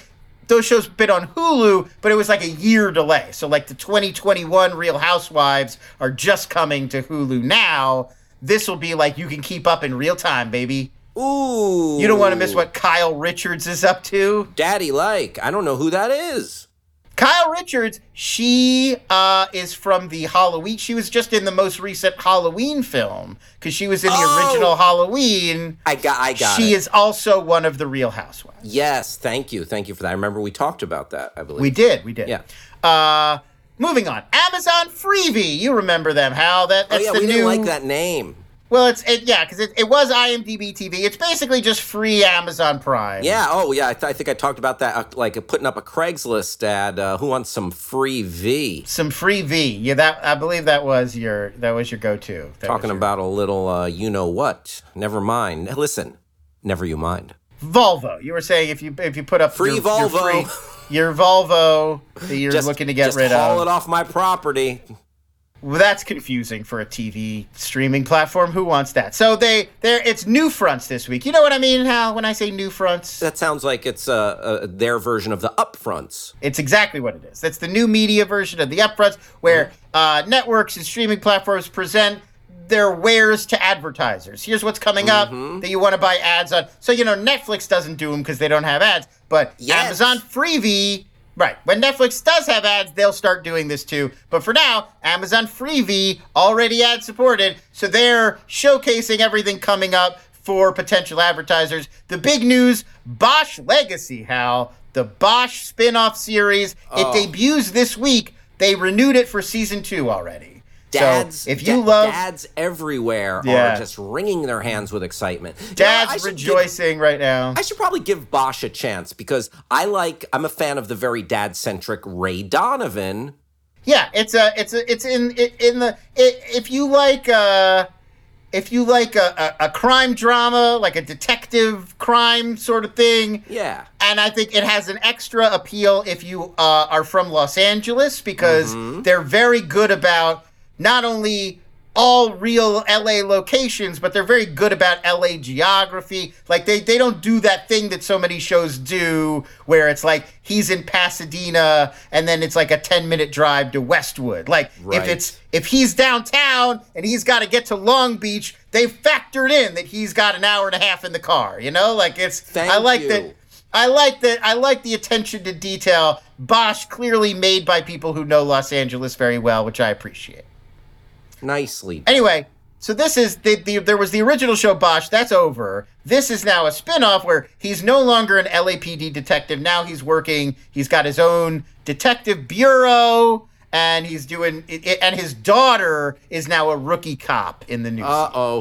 those shows been on Hulu, but it was like a year delay. So like the 2021 Real Housewives are just coming to Hulu now. This will be like you can keep up in real time, baby. Ooh. You don't want to miss what Kyle Richards is up to. Daddy, like, I don't know who that is. Kyle Richards, she is from the Halloween. She was just in the most recent Halloween film because she was in the original Halloween. I got She is also one of the Real Housewives. Yes, thank you. Thank you for that. I remember we talked about that, I believe. We did. Yeah. Moving on. Amazon Freevee. You remember them, Hal. We didn't like that name. Well, because it was IMDb TV. It's basically just free Amazon Prime. Yeah, I think I talked about that, like putting up a Craigslist ad, who wants some free V? Some free V. Yeah, I believe that was your go-to. Talking about a little you-know-what. Never mind. Listen, never you mind. Volvo. You were saying if you put up free Volvo. Your Volvo that you're looking to get rid of. Just haul it off my property. Well, that's confusing for a TV streaming platform. Who wants that? So it's new fronts this week. You know what I mean, Hal, when I say new fronts? That sounds like it's their version of the upfronts. It's exactly what it is. That's the new media version of the upfronts, where networks and streaming platforms present their wares to advertisers. Here's what's coming up that you want to buy ads on. So, you know, Netflix doesn't do them because they don't have ads, but Amazon Freevee... Right. When Netflix does have ads, they'll start doing this too. But for now, Amazon Freevee, already ad-supported, so they're showcasing everything coming up for potential advertisers. The big news, Bosch Legacy, Hal, the Bosch spin-off series. Oh. It debuts this week. They renewed it for season 2 already. Dads, so if you love dads everywhere are just wringing their hands with excitement. Dads rejoicing right now. I should probably give Bosch a chance because I'm a fan of the very dad-centric Ray Donovan. Yeah, if you like a crime drama, like a detective crime sort of thing. Yeah. And I think it has an extra appeal if you are from Los Angeles because they're very good about not only all real LA locations, but they're very good about LA geography. Like they don't do that thing that so many shows do where it's like he's in Pasadena and then it's like a 10-minute drive to Westwood. Like if he's downtown and he's got to get to Long Beach, they've factored in that he's got an hour and a half in the car, you know? Like I like the attention to detail. Bosch clearly made by people who know Los Angeles very well, which I appreciate. Nicely. Anyway, so this is there was the original show Bosch. That's over. This is now a spinoff where he's no longer an LAPD detective. Now he's got his own detective bureau, and he's doing it, and his daughter is now a rookie cop in the news.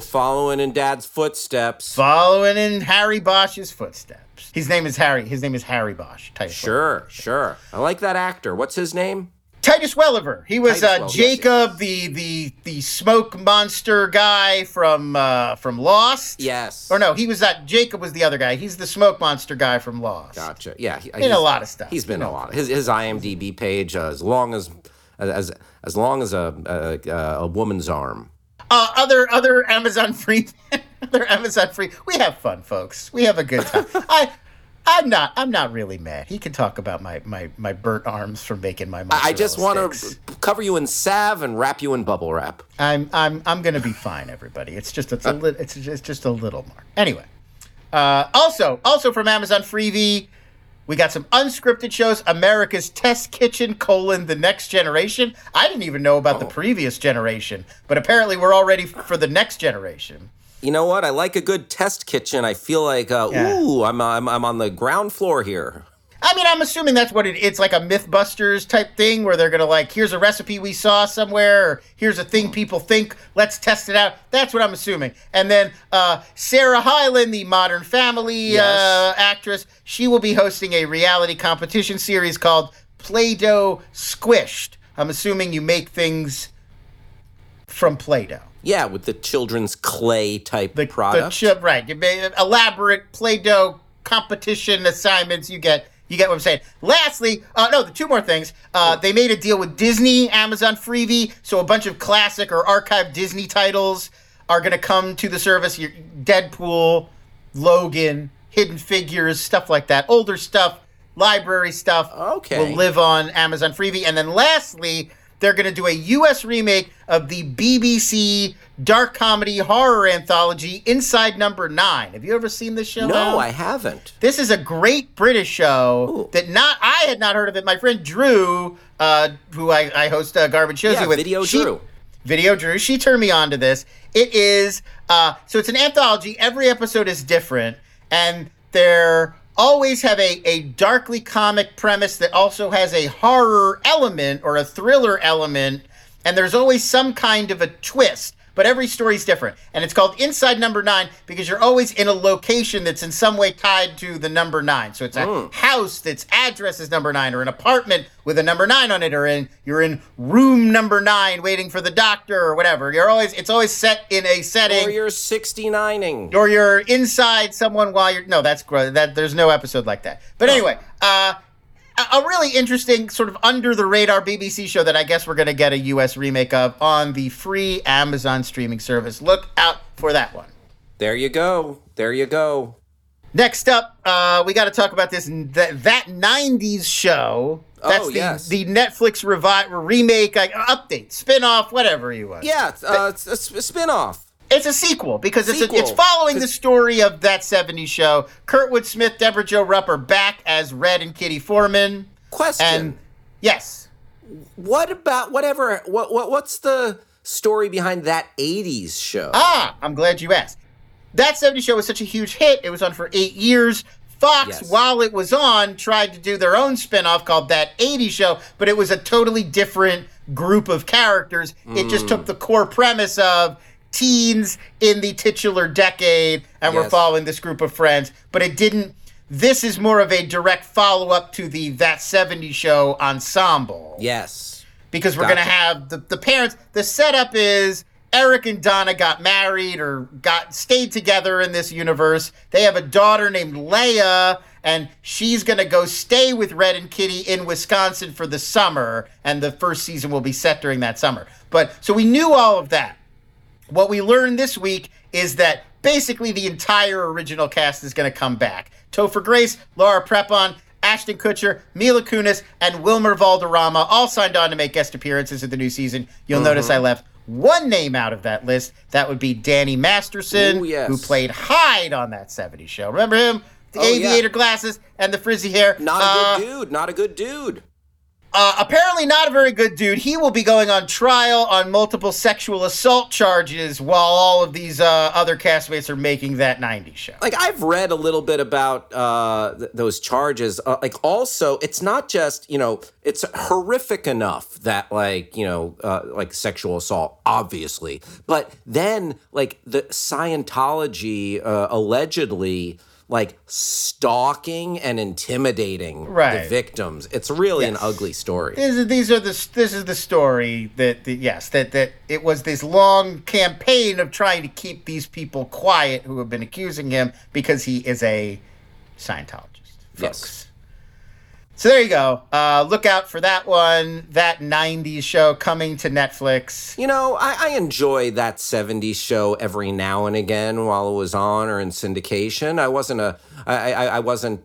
Following in Dad's footsteps. Following in Harry Bosch's footsteps. His name is Harry Bosch. Sure. I like that actor. What's his name? Titus Welliver. He was Jacob, the smoke monster guy from Lost. Yes. Or no, he was Jacob was the other guy. He's the smoke monster guy from Lost. Gotcha. Yeah, he's been a lot of stuff. He's been a lot. His IMDb page as long as a woman's arm. Other Amazon Free. Other Amazon Free. We have fun, folks. We have a good time. I'm not really mad. He can talk about my burnt arms from making my mozzarella. I just want to cover you in salve and wrap you in bubble wrap. I'm gonna be fine, everybody. It's just a little more. Anyway, also from Amazon Freevee, we got some unscripted shows: America's Test Kitchen: The Next Generation. I didn't even know about the previous generation, but apparently we're all ready for the next generation. You know what? I like a good test kitchen. I feel like, I'm on the ground floor here. I mean, I'm assuming that's what it's like a Mythbusters type thing where they're going to here's a recipe we saw somewhere, or here's a thing people think, let's test it out. That's what I'm assuming. And then Sarah Hyland, the Modern Family actress, she will be hosting a reality competition series called Play-Doh Squished. I'm assuming you make things from Play-Doh. Yeah, with the children's clay type product. You made elaborate Play-Doh competition assignments. You get what I'm saying. Lastly, the two more things. They made a deal with Disney, Amazon Freevee, so a bunch of classic or archived Disney titles are going to come to the service. Your Deadpool, Logan, Hidden Figures, stuff like that. Older stuff, library stuff will live on Amazon Freevee. And then lastly, they're going to do a U.S. remake of the BBC dark comedy horror anthology Inside Number 9. Have you ever seen this show? No, I haven't. This is a great British show I had not heard of it. My friend Drew, who I host Garbage Shows with. Video Drew. She turned me on to this. It is, so it's an anthology. Every episode is different, and they're always have a darkly comic premise that also has a horror element or a thriller element, and there's always some kind of a twist, but every story's different. And it's called Inside Number 9 because you're always in a location that's in some way tied to the number 9. So it's a house that's address is number 9, or an apartment with a number 9 on it, or you're in room number 9 waiting for the doctor or whatever. It's always set in a setting. Or you're 69ing. Or you're inside someone while you're, no, that's, that. There's no episode like that. But anyway, a really interesting sort of under-the-radar BBC show that I guess we're going to get a U.S. remake of on the free Amazon streaming service. Look out for that one. There you go. There you go. Next up, we got to talk about this That 90s Show. That's the Netflix remake, like, update, spinoff, whatever you want. Yeah, it's a spinoff. It's a sequel because it's following the story of That 70s Show. Kurtwood Smith, Deborah Jo Rupp are back as Red and Kitty Foreman. Question. And, yes. What about what's the story behind That 80s Show? Ah, I'm glad you asked. That 70s Show was such a huge hit. It was on for 8 years. Fox, while it was on, tried to do their own spinoff called That 80s Show, but it was a totally different group of characters. It just took the core premise of teens in the titular decade, and we're following this group of friends, but it didn't. This is more of a direct follow-up to the That 70s Show ensemble. Yes. Because we're going to have the parents. The setup is Eric and Donna got married or stayed together in this universe. They have a daughter named Leia, and she's going to go stay with Red and Kitty in Wisconsin for the summer, and the first season will be set during that summer. But so we knew all of that. What we learned this week is that basically the entire original cast is going to come back. Topher Grace, Laura Prepon, Ashton Kutcher, Mila Kunis, and Wilmer Valderrama all signed on to make guest appearances in the new season. You'll notice I left one name out of that list. That would be Danny Masterson, who played Hyde on That 70s Show. Remember him? The aviator glasses and the frizzy hair. Not a good dude. Not a good dude. Apparently not a very good dude. He will be going on trial on multiple sexual assault charges while all of these other castmates are making That 90s Show. Like, I've read a little bit about those charges. Also, it's not just, it's horrific enough that, sexual assault, obviously. But then, the Scientology allegedly... stalking and intimidating the victims. It's really an ugly story. This is the story that it was this long campaign of trying to keep these people quiet who have been accusing him because he is a Scientologist, folks. Yes. So there you go. Look out for that one. That 90s Show coming to Netflix. I enjoy That 70s Show every now and again while it was on or in syndication. I wasn't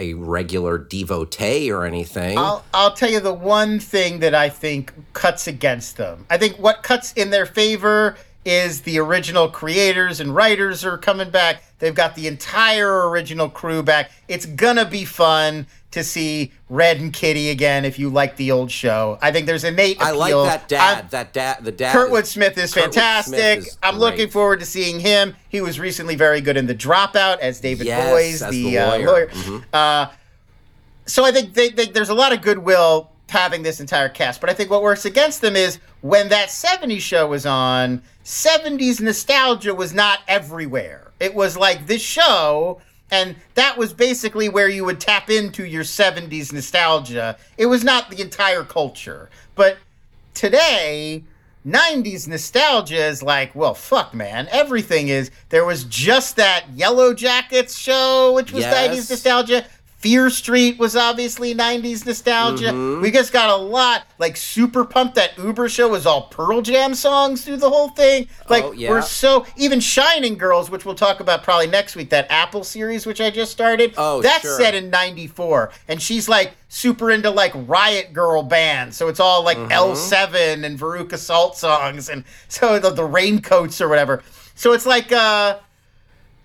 a regular devotee or anything. I'll tell you the one thing that I think cuts against them. I think what cuts in their favor is the original creators and writers are coming back. They've got the entire original crew back. It's gonna be fun to see Red and Kitty again if you like the old show. I think there's innate appeal. I like that dad. Kurtwood Smith is fantastic. Smith is I'm looking forward to seeing him. He was recently very good in The Dropout as David Boies, as the lawyer. Mm-hmm. So I think there's a lot of goodwill having this entire cast. But I think what works against them is when That 70s Show was on, 70s nostalgia was not everywhere. It was like this show, and that was basically where you would tap into your 70s nostalgia. It was not the entire culture. But today, 90s nostalgia is like, well, fuck, man. Everything is. There was just that Yellow Jackets show, which was 90s nostalgia. Fear Street was obviously 90s nostalgia. Mm-hmm. We just got a lot. Like, Super Pumped, that Uber show, was all Pearl Jam songs through the whole thing. We're so... Even Shining Girls, which we'll talk about probably next week, that Apple series, which I just started. That's set in 94. And she's, super into, Riot Girl bands. So it's all, L7 and Veruca Salt songs. And so the Raincoats or whatever. So it's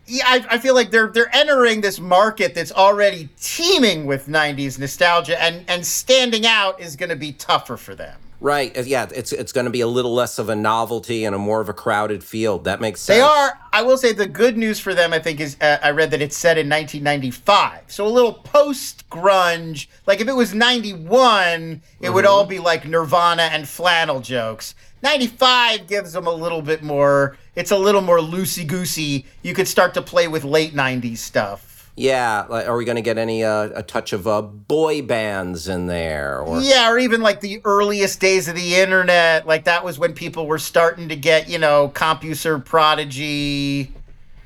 I feel like they're entering this market that's already teeming with 90s nostalgia, and standing out is going to be tougher for them. Right. Yeah, it's going to be a little less of a novelty and a more of a crowded field. That makes sense. They are. I will say the good news for them, I think, is I read that it's set in 1995. So a little post-grunge. If it was 91, it would all be Nirvana and flannel jokes. 95 gives them a little bit more, it's a little more loosey-goosey. You could start to play with late 90s stuff. Yeah, are we going to get any, a touch of boy bands in there? Or... Yeah, or even the earliest days of the internet. That was when people were starting to get, CompuServe Prodigy.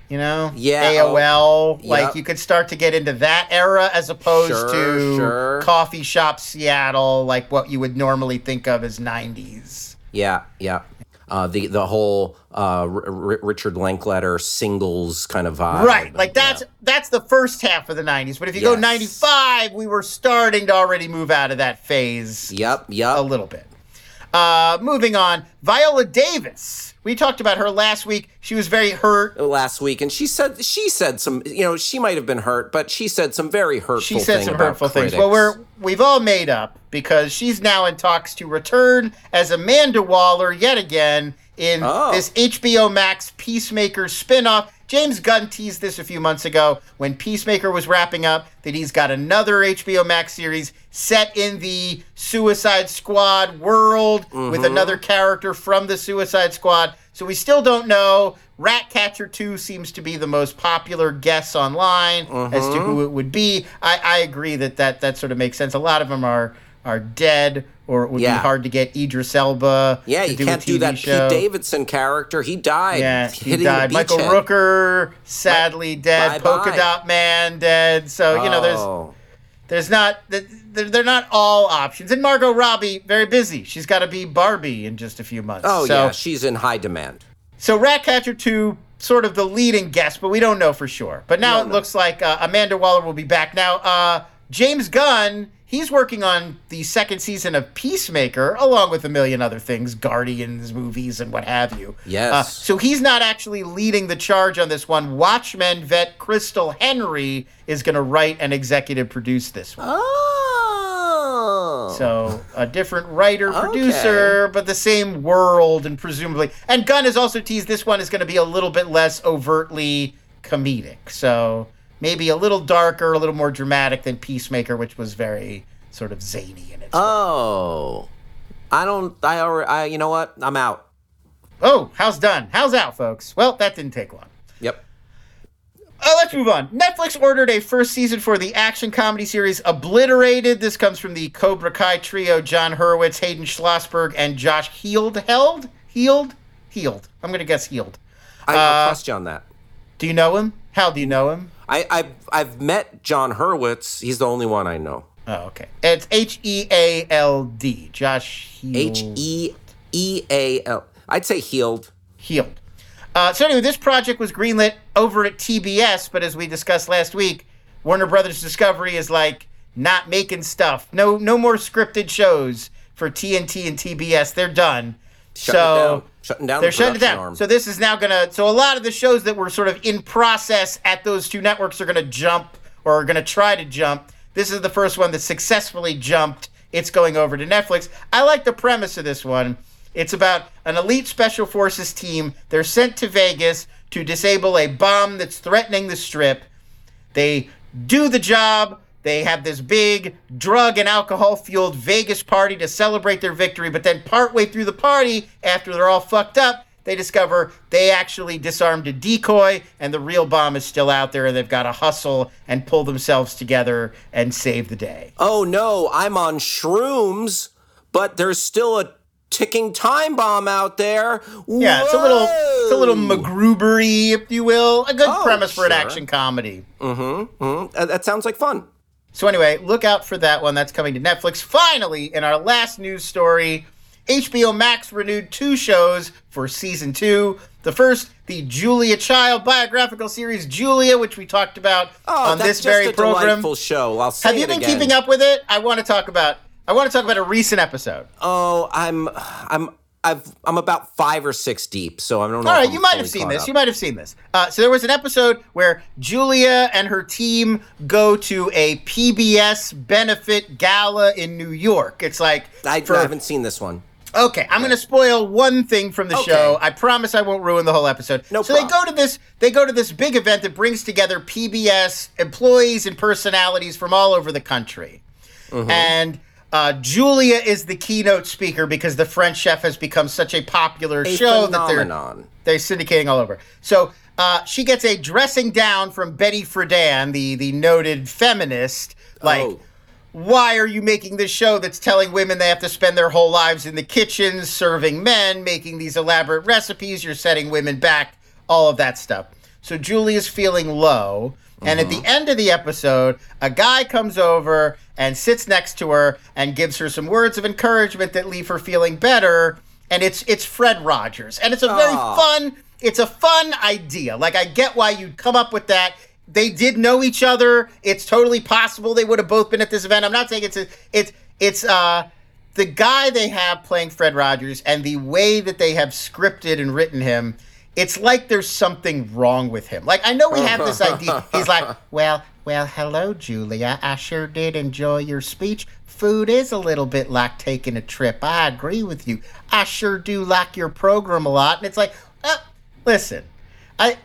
you know? Yeah. AOL. Yep. Like, you could start to get into that era as opposed to coffee shop Seattle, like what you would normally think of as 90s. Yeah, yeah. The whole Richard Linklater singles kind of vibe. Right, like that's the first half of the 90s. But if you go 95, we were starting to already move out of that phase. Yep, yep. A little bit. Moving on, Viola Davis. We talked about her last week. She was very hurt last week, and she said some, you know, she might have been hurt, but she said some very hurtful things. She said some hurtful things. Well, we've all made up because she's now in talks to return as Amanda Waller yet again in this HBO Max Peacemaker spinoff. James Gunn teased this a few months ago when Peacemaker was wrapping up that he's got another HBO Max series set in the Suicide Squad world with another character from the Suicide Squad. So we still don't know. Ratcatcher 2 seems to be the most popular guess online as to who it would be. I agree that sort of makes sense. A lot of them are dead, or it would be hard to get Idris Elba to do a TV show. Yeah, you can't do that Pete Davidson character. He died. Yeah, he died. Michael Rooker, sadly dead. Polka Dot Man, dead. So, you know, there's not... They're not all options. And Margot Robbie, very busy. She's got to be Barbie in just a few months. Oh, so, yeah, she's in high demand. So Ratcatcher 2... sort of the leading guess, but we don't know for sure. But now it looks like Amanda Waller will be back. Now, James Gunn, he's working on the second season of Peacemaker, along with a million other things, Guardians movies and what have you. Yes. So he's not actually leading the charge on this one. Watchmen vet Crystal Henry is going to write and executive produce this one. Oh. So a different writer, producer, but the same world and presumably. And Gunn has also teased this one is going to be a little bit less overtly comedic. So maybe a little darker, a little more dramatic than Peacemaker, which was very sort of zany in its way. You know what? I'm out. Oh, how's done? How's out, folks? Well, that didn't take long. Yep. Let's move on. Netflix ordered a first season for the action comedy series Obliterated. This comes from the Cobra Kai trio, John Hurwitz, Hayden Schlossberg, and Josh Heald. I'm going to guess Heald. I have a question on that. Do you know him? How do you know him? I've met John Hurwitz. He's the only one I know. Oh, okay. It's H-E-A-L-D. Josh Heald. H-E-E-A-L. I'd say Heald. Heald. So anyway, this project was greenlit over at TBS, but as we discussed last week, Warner Brothers Discovery is like not making stuff. No more scripted shows for TNT and TBS. They're done. Shutting down. They're shutting it down. So this is now gonna. So a lot of the shows that were sort of in process at those two networks are gonna jump or are gonna try to jump. This is the first one that successfully jumped. It's going over to Netflix. I like the premise of this one. It's about an elite special forces team. They're sent to Vegas to disable a bomb that's threatening the Strip. They do the job. They have this big drug and alcohol-fueled Vegas party to celebrate their victory. But then partway through the party, after they're all fucked up, they discover they actually disarmed a decoy and the real bomb is still out there, and they've got to hustle and pull themselves together and save the day. Oh, no, I'm on shrooms, but there's still a ticking time bomb out there. Yeah, it's a little MacGruber-y, if you will. A good premise for an action comedy. That sounds like fun. So anyway, look out for that one. That's coming to Netflix. Finally, in our last news story, HBO Max renewed two shows for season 2. The first, the Julia Child biographical series Julia, which we talked about on this very program. That's just a delightful show. I'll say it again. Have you been keeping up with it? I want to talk about a recent episode. Oh, I'm about 5 or 6 deep, so I don't know. All right, you might have seen this. So there was an episode where Julia and her team go to a PBS benefit gala in New York. It's like I haven't seen this one. Okay, I'm going to spoil one thing from the show. I promise I won't ruin the whole episode. No problem. They go to this big event that brings together PBS employees and personalities from all over the country, and Julia is the keynote speaker because The French Chef has become such a popular show phenomenon. That they're syndicating all over. So she gets a dressing down from Betty Friedan, the noted feminist. Like, why are you making this show that's telling women they have to spend their whole lives in the kitchen serving men, making these elaborate recipes? You're setting women back, all of that stuff. So Julie is feeling low. And at the end of the episode, a guy comes over and sits next to her and gives her some words of encouragement that leave her feeling better. And it's Fred Rogers. And it's a very fun idea. Like, I get why you'd come up with that. They did know each other. It's totally possible they would have both been at this event. I'm not saying it's the guy they have playing Fred Rogers and the way that they have scripted and written him. It's like there's something wrong with him. Like, I know we have this idea. He's like, well, hello, Julia. I sure did enjoy your speech. Food is a little bit like taking a trip. I agree with you. I sure do like your program a lot. And it's like, listen, I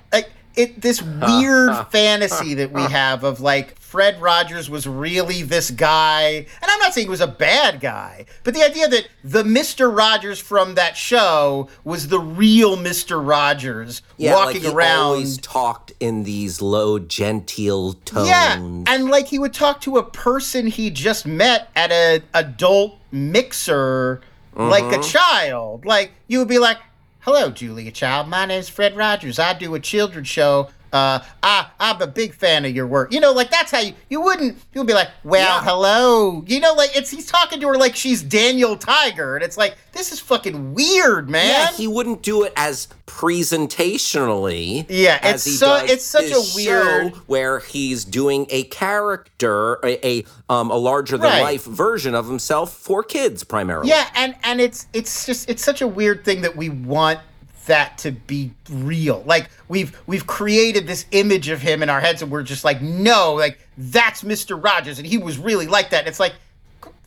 this weird fantasy that we have of, like, Fred Rogers was really this guy. And I'm not saying he was a bad guy, but the idea that the Mr. Rogers from that show was the real Mr. Rogers walking around. Yeah, he always talked in these low, genteel tones. Yeah, and, like, he would talk to a person he just met at an adult mixer like a child. Like, you would be like, hello, Julia Child. My name's Fred Rogers. I do a children's show. I'm a big fan of your work. You know, like, that's how you would be like, well, hello. You know, like, he's talking to her like she's Daniel Tiger. And it's like, this is fucking weird, man. Yeah, he wouldn't do it as presentationally. Yeah, it's such a weird show where he's doing a character, a larger than life version of himself for kids primarily. Yeah, and it's just such a weird thing that we want that to be real. Like, we've created this image of him in our heads, and we're just like, no, like, that's Mr. Rogers, and he was really like that. And it's like,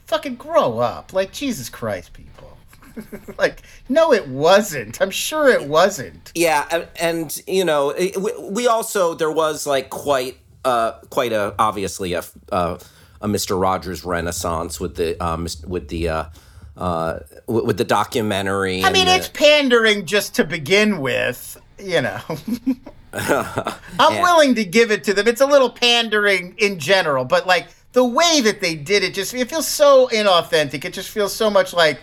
fucking grow up. Like, Jesus Christ, people. Like, no, it wasn't. I'm sure it wasn't. Yeah, and you know, we also, there was, like, quite a Mr. Rogers renaissance with the documentary. I mean, it's pandering just to begin with, you know. I'm willing to give it to them. It's a little pandering in general, but, like, the way that they did it, it feels so inauthentic. It just feels so much like,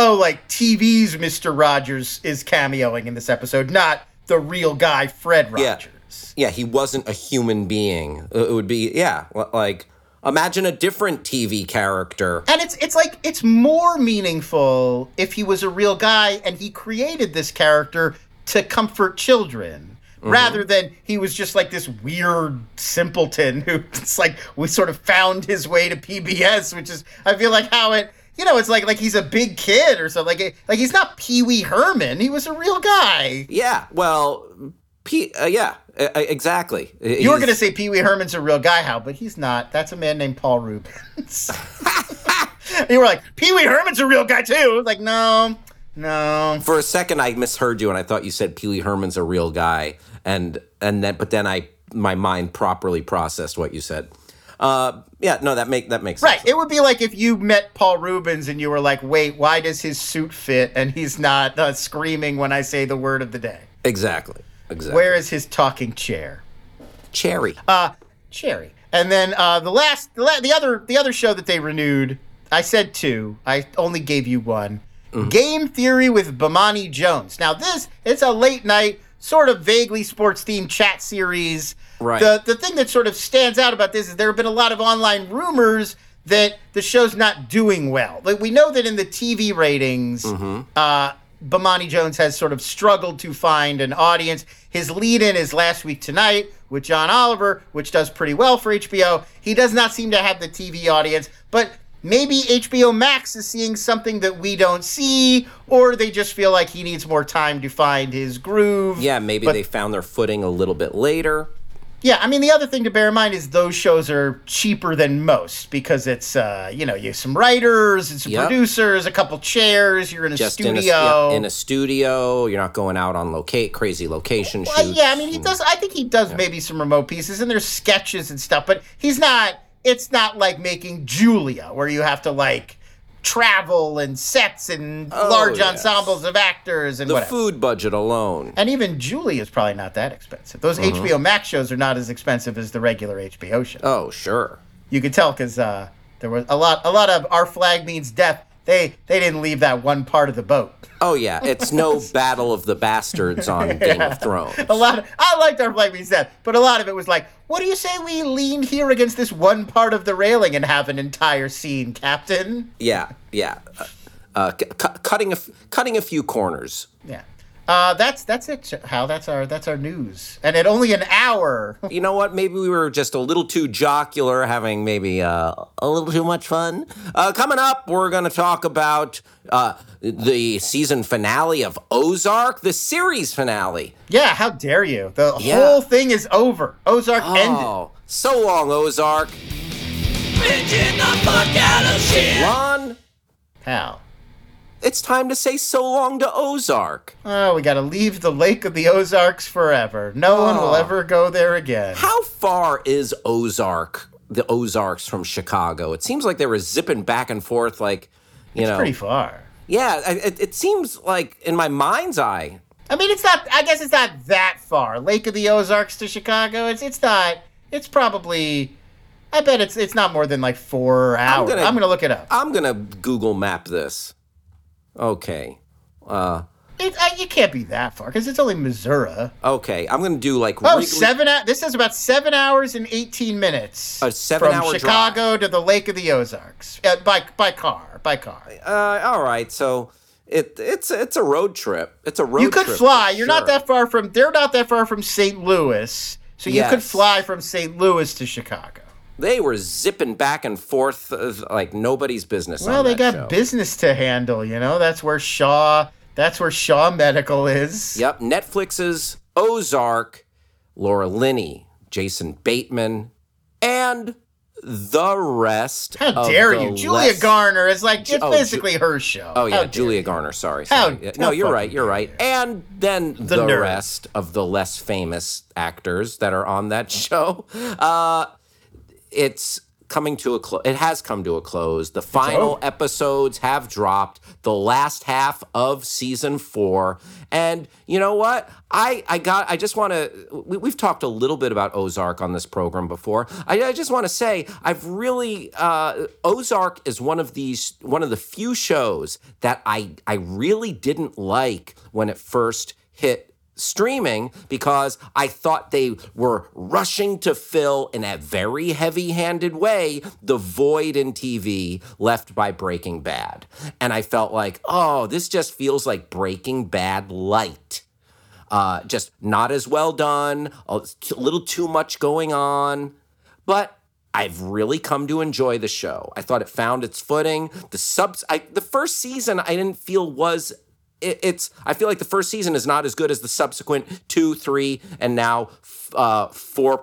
oh, like, TV's Mr. Rogers is cameoing in this episode, not the real guy, Fred Rogers. Yeah, he wasn't a human being. It would be, like, imagine a different TV character. And it's like, it's more meaningful if he was a real guy and he created this character to comfort children, rather than he was just, like, this weird simpleton who, it's like, we sort of found his way to PBS, which is, I feel like how it, you know, it's like he's a big kid or something. Like he's not Pee Wee Herman. He was a real guy. Yeah, well, exactly. You were going to say Pee Wee Herman's a real guy, Hal, but he's not. That's a man named Paul Rubens. And you were like, Pee Wee Herman's a real guy too. Like, no. For a second, I misheard you, and I thought you said Pee Wee Herman's a real guy, and then my mind properly processed what you said. That makes sense. Right. It would be like if you met Paul Rubens and you were like, wait, why does his suit fit? And he's not screaming when I say the word of the day. Exactly. Where is his talking chair? Cherry. And then the other show that they renewed, I said two. I only gave you one. Game Theory with Bomani Jones. Now it's a late night, sort of vaguely sports-themed chat series. Right. The thing that sort of stands out about this is there have been a lot of online rumors that the show's not doing well. Like, we know that in the TV ratings, Bomani Jones has sort of struggled to find an audience. His lead-in is Last Week Tonight with John Oliver, which does pretty well for HBO. He does not seem to have the TV audience, but maybe HBO Max is seeing something that we don't see, or they just feel like he needs more time to find his groove. Yeah, maybe they found their footing a little bit later. Yeah, I mean, the other thing to bear in mind is those shows are cheaper than most because it's, you have some writers and some producers, a couple chairs, you're in a studio. In a studio, you're not going out on crazy location shoots. Yeah, I mean, I think he does maybe some remote pieces, and there's sketches and stuff, but he's not... It's not like making Julia, where you have to, like, travel and sets and large ensembles of actors and whatever. The food budget alone. And even Julia is probably not that expensive. Those HBO Max shows are not as expensive as the regular HBO show. Oh, sure. You could tell because there was a lot of Our Flag Means Death. They didn't leave that one part of the boat. Oh yeah, it's no Battle of the Bastards on Game of Thrones. A lot. I liked our Black Beast Death, but a lot of it was like, what do you say we lean here against this one part of the railing and have an entire scene, Captain? Yeah, yeah. Cutting a few corners. Yeah. That's it, Hal. That's our news, and at only an hour. You know what? Maybe we were just a little too jocular, having maybe a little too much fun. Coming up, we're going to talk about the season finale of Ozark, the series finale. Yeah, how dare you? The whole thing is over. Ozark ended. Oh, so long, Ozark. Bitching the fuck out of shit. Lon. Hal. It's time to say so long to Ozark. Oh, we gotta leave the Lake of the Ozarks forever. No one will ever go there again. How far is the Ozarks from Chicago? It seems like they were zipping back and forth like, you know. It's pretty far. Yeah, it seems like in my mind's eye. I mean, I guess it's not that far. Lake of the Ozarks to Chicago, it's probably... I bet it's not more than like 4 hours. I'm gonna look it up. I'm gonna Google map this. Okay. You can't be that far, because it's only Missouri. Okay, I'm going to do like... Oh, 7 hours. This is about 7 hours and 18 minutes. A 7 hour drive. From Chicago to the Lake of the Ozarks. By car. All right, so it's a road trip. It's a road trip. You could fly. They're not that far from St. Louis, so you could fly from St. Louis to Chicago. They were zipping back and forth like nobody's business. Well, they got business to handle, you know. That's where Shaw Medical is. Yep. Netflix's Ozark, Laura Linney, Jason Bateman, and the rest. How dare you? Julia Garner is like basically her show. Oh yeah, Julia Garner. Sorry. No, you're right. You're right. And then the rest of the less famous actors that are on that show. It's coming to a close. It has come to a close. The final episodes have dropped, the last half of season 4. And you know what? We've talked a little bit about Ozark on this program before. I just want to say I've really Ozark is one of the few shows that I really didn't like when it first hit streaming, because I thought they were rushing to fill in a very heavy-handed way the void in TV left by Breaking Bad. And I felt like, this just feels like Breaking Bad light. Just not as well done, a little too much going on. But I've really come to enjoy the show. I thought it found its footing. The first season I didn't feel was... I feel like the first season is not as good as the subsequent 2, 3, and now 4A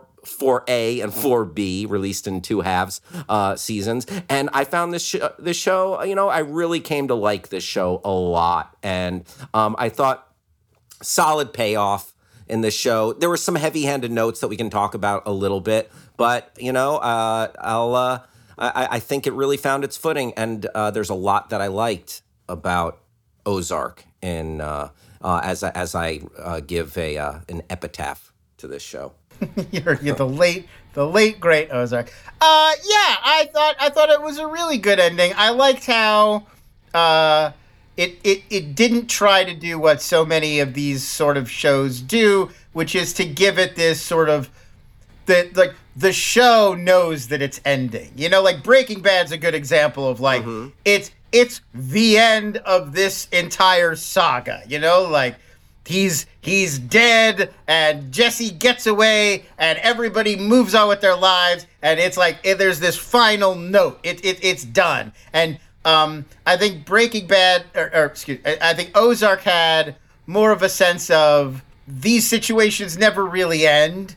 and 4B, released in 2 halves seasons. And I found this show, you know, I really came to like this show a lot. And I thought solid payoff in this show. There were some heavy-handed notes that we can talk about a little bit, but, you know, I think it really found its footing. And there's a lot that I liked about Ozark, and as I give an epitaph to this show. You're the late great Ozark. I thought it was a really good ending. I liked how it didn't try to do what so many of these sort of shows do, which is to give it this sort of the show knows that it's ending. You know, like Breaking Bad's a good example of like it's the end of this entire saga, you know, like he's dead and Jesse gets away and everybody moves on with their lives. And it's like, there's this final note, it's done. And I think Breaking Bad, I think Ozark had more of a sense of these situations never really end.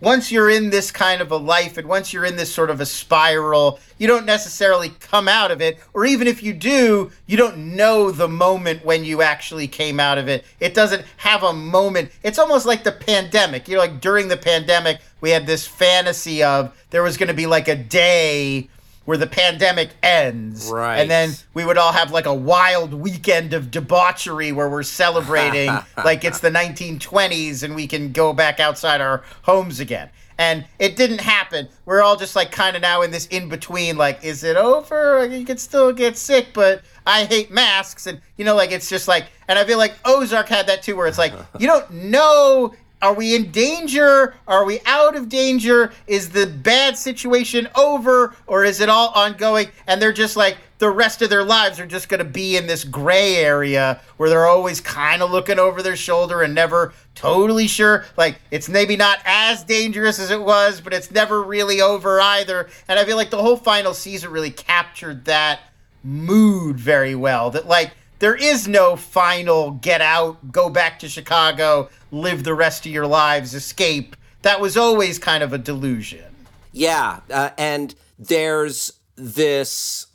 Once you're in this kind of a life and once you're in this sort of a spiral, you don't necessarily come out of it. Or even if you do, you don't know the moment when you actually came out of it. It doesn't have a moment. It's almost like the pandemic. You know, like during the pandemic, we had this fantasy of there was going to be like a day where the pandemic ends. Right. And then we would all have like a wild weekend of debauchery where we're celebrating like it's the 1920s and we can go back outside our homes again. And it didn't happen. We're all just like kind of now in this in between, like, is it over? You can still get sick, but I hate masks. And, you know, like, it's just like, and I feel like Ozark had that too, where it's like, you don't know, are we in danger? Are we out of danger? Is the bad situation over, or is it all ongoing? And they're just like, the rest of their lives are just going to be in this gray area where they're always kind of looking over their shoulder and never totally sure. Like, it's maybe not as dangerous as it was, but it's never really over either. And I feel like the whole final season really captured that mood very well, that like there is no final get out, go back to Chicago, live the rest of your lives, escape. That was always kind of a delusion. Yeah. And there's this...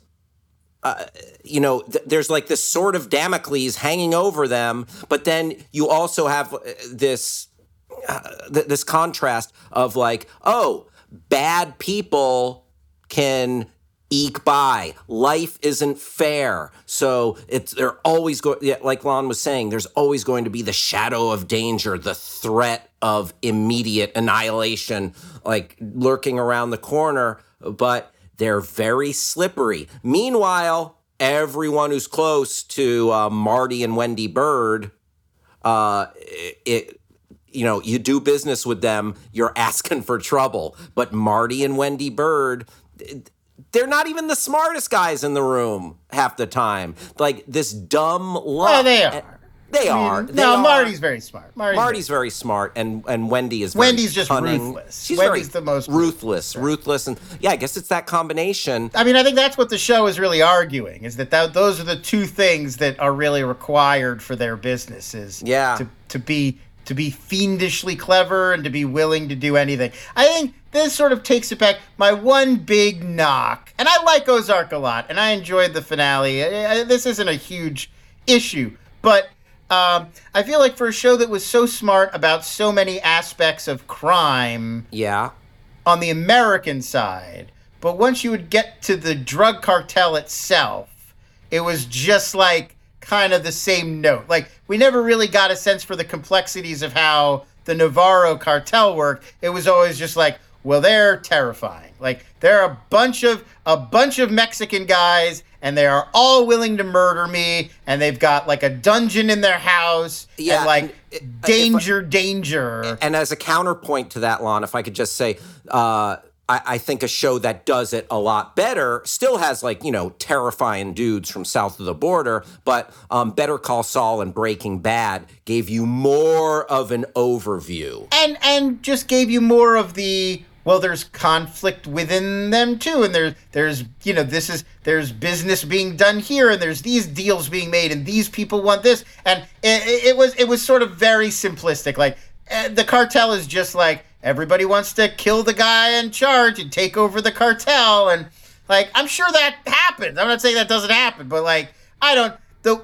there's like this sword of Damocles hanging over them, but then you also have this this contrast of like, oh, bad people can eke by. Life isn't fair, so they're always going. Yeah, like Lon was saying, there's always going to be the shadow of danger, the threat of immediate annihilation, like lurking around the corner, but. They're very slippery. Meanwhile, everyone who's close to Marty and Wendy Bird, you do business with them, you're asking for trouble. But Marty and Wendy Bird, they're not even the smartest guys in the room half the time. Like this dumb luck. Well, they are. Marty's very smart. Marty's very smart, and Wendy is very Wendy's just cunning. Ruthless. She's Wendy's very the most ruthless, and yeah, I guess it's that combination. I mean, I think that's what the show is really arguing, is that those are the two things that are really required for their businesses. Yeah, to be fiendishly clever and to be willing to do anything. I think this sort of takes it back. My one big knock, and I like Ozark a lot, and I enjoyed the finale. This isn't a huge issue, but. I feel like for a show that was so smart about so many aspects of crime on the American side, but once you would get to the drug cartel itself, it was just like kind of the same note. Like we never really got a sense for the complexities of how the Navarro cartel worked. It was always just like, well, they're terrifying. Like they're a bunch of Mexican guys and they are all willing to murder me, and they've got, like, a dungeon in their house, and, like, danger. And as a counterpoint to that, Lon, if I could just say, I think a show that does it a lot better still has, like, you know, terrifying dudes from south of the border, but Better Call Saul and Breaking Bad gave you more of an overview. And just gave you more of the... Well, there's conflict within them too, and there's business being done here, and there's these deals being made, and these people want this, and it was sort of very simplistic. Like the cartel is just like everybody wants to kill the guy in charge and take over the cartel, and like I'm sure that happens. I'm not saying that doesn't happen, but like I don't.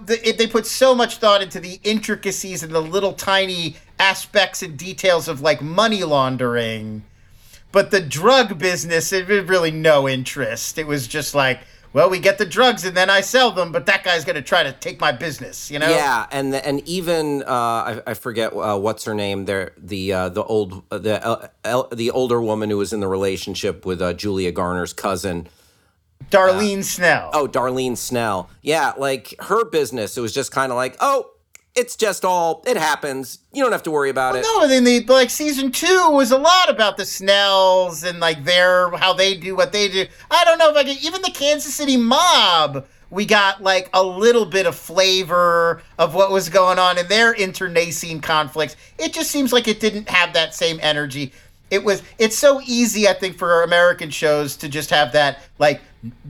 They put so much thought into the intricacies and the little tiny aspects and details of like money laundering. But the drug business, it was really no interest. It was just like, well, we get the drugs and then I sell them, but that guy's going to try to take my business, you know? Yeah, and even I forget what's her name there, the older woman who was in the relationship with Julia Garner's cousin, Darlene Snell. Oh, Darlene Snell. Yeah, like her business, it was just kind of like, oh. It's just all, it happens. You don't have to worry about it. No, and then season 2 was a lot about the Snells and like how they do what they do. I don't know if even the Kansas City mob, we got like a little bit of flavor of what was going on in their internecine conflicts. It just seems like it didn't have that same energy. It's so easy, I think, for American shows to just have that, like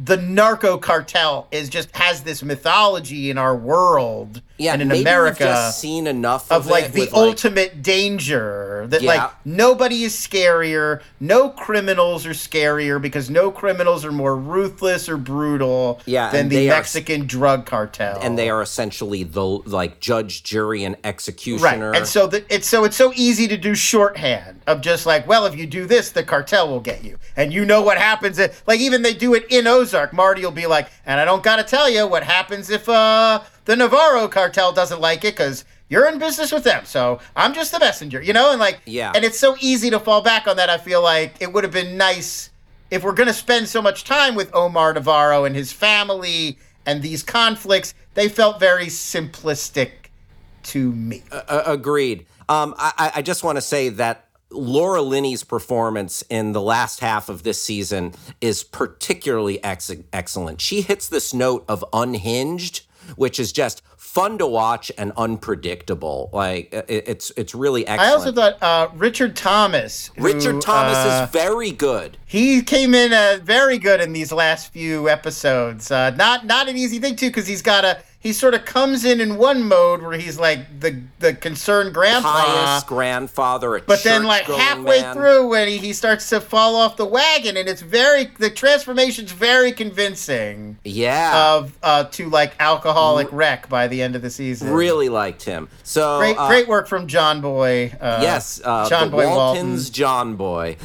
the narco cartel has this mythology in our world and in America. We've just seen enough of like the ultimate danger that like nobody is scarier, no criminals are scarier because no criminals are more ruthless or brutal than the Mexican drug cartel, and they are essentially the like judge, jury, and executioner. Right, and so it's so easy to do shorthand of just like, well, if you do this, the cartel will get you, and you know what happens. Like even they do it in Ozark, Marty will be like, and I don't gotta tell you what happens if the Navarro cartel doesn't like it, because you're in business with them, so I'm just the messenger, you know? And like, yeah. And it's so easy to fall back on that. I feel like it would have been nice if we're going to spend so much time with Omar Navarro and his family and these conflicts. They felt very simplistic to me. Agreed. I just want to say that Laura Linney's performance in the last half of this season is particularly excellent. She hits this note of unhinged, which is just fun to watch and unpredictable. Like, it's really excellent. I also thought Richard Thomas is very good. He came in very good in these last few episodes. Not an easy thing too, because he sort of comes in one mode where he's like the concerned grandpa, pious grandfather, but then like halfway through when he starts to fall off the wagon, and it's the transformation's very convincing. Yeah, to like alcoholic wreck by the end of the season. Really liked him. So great work from John Boy. John Boy Walton's John Boy,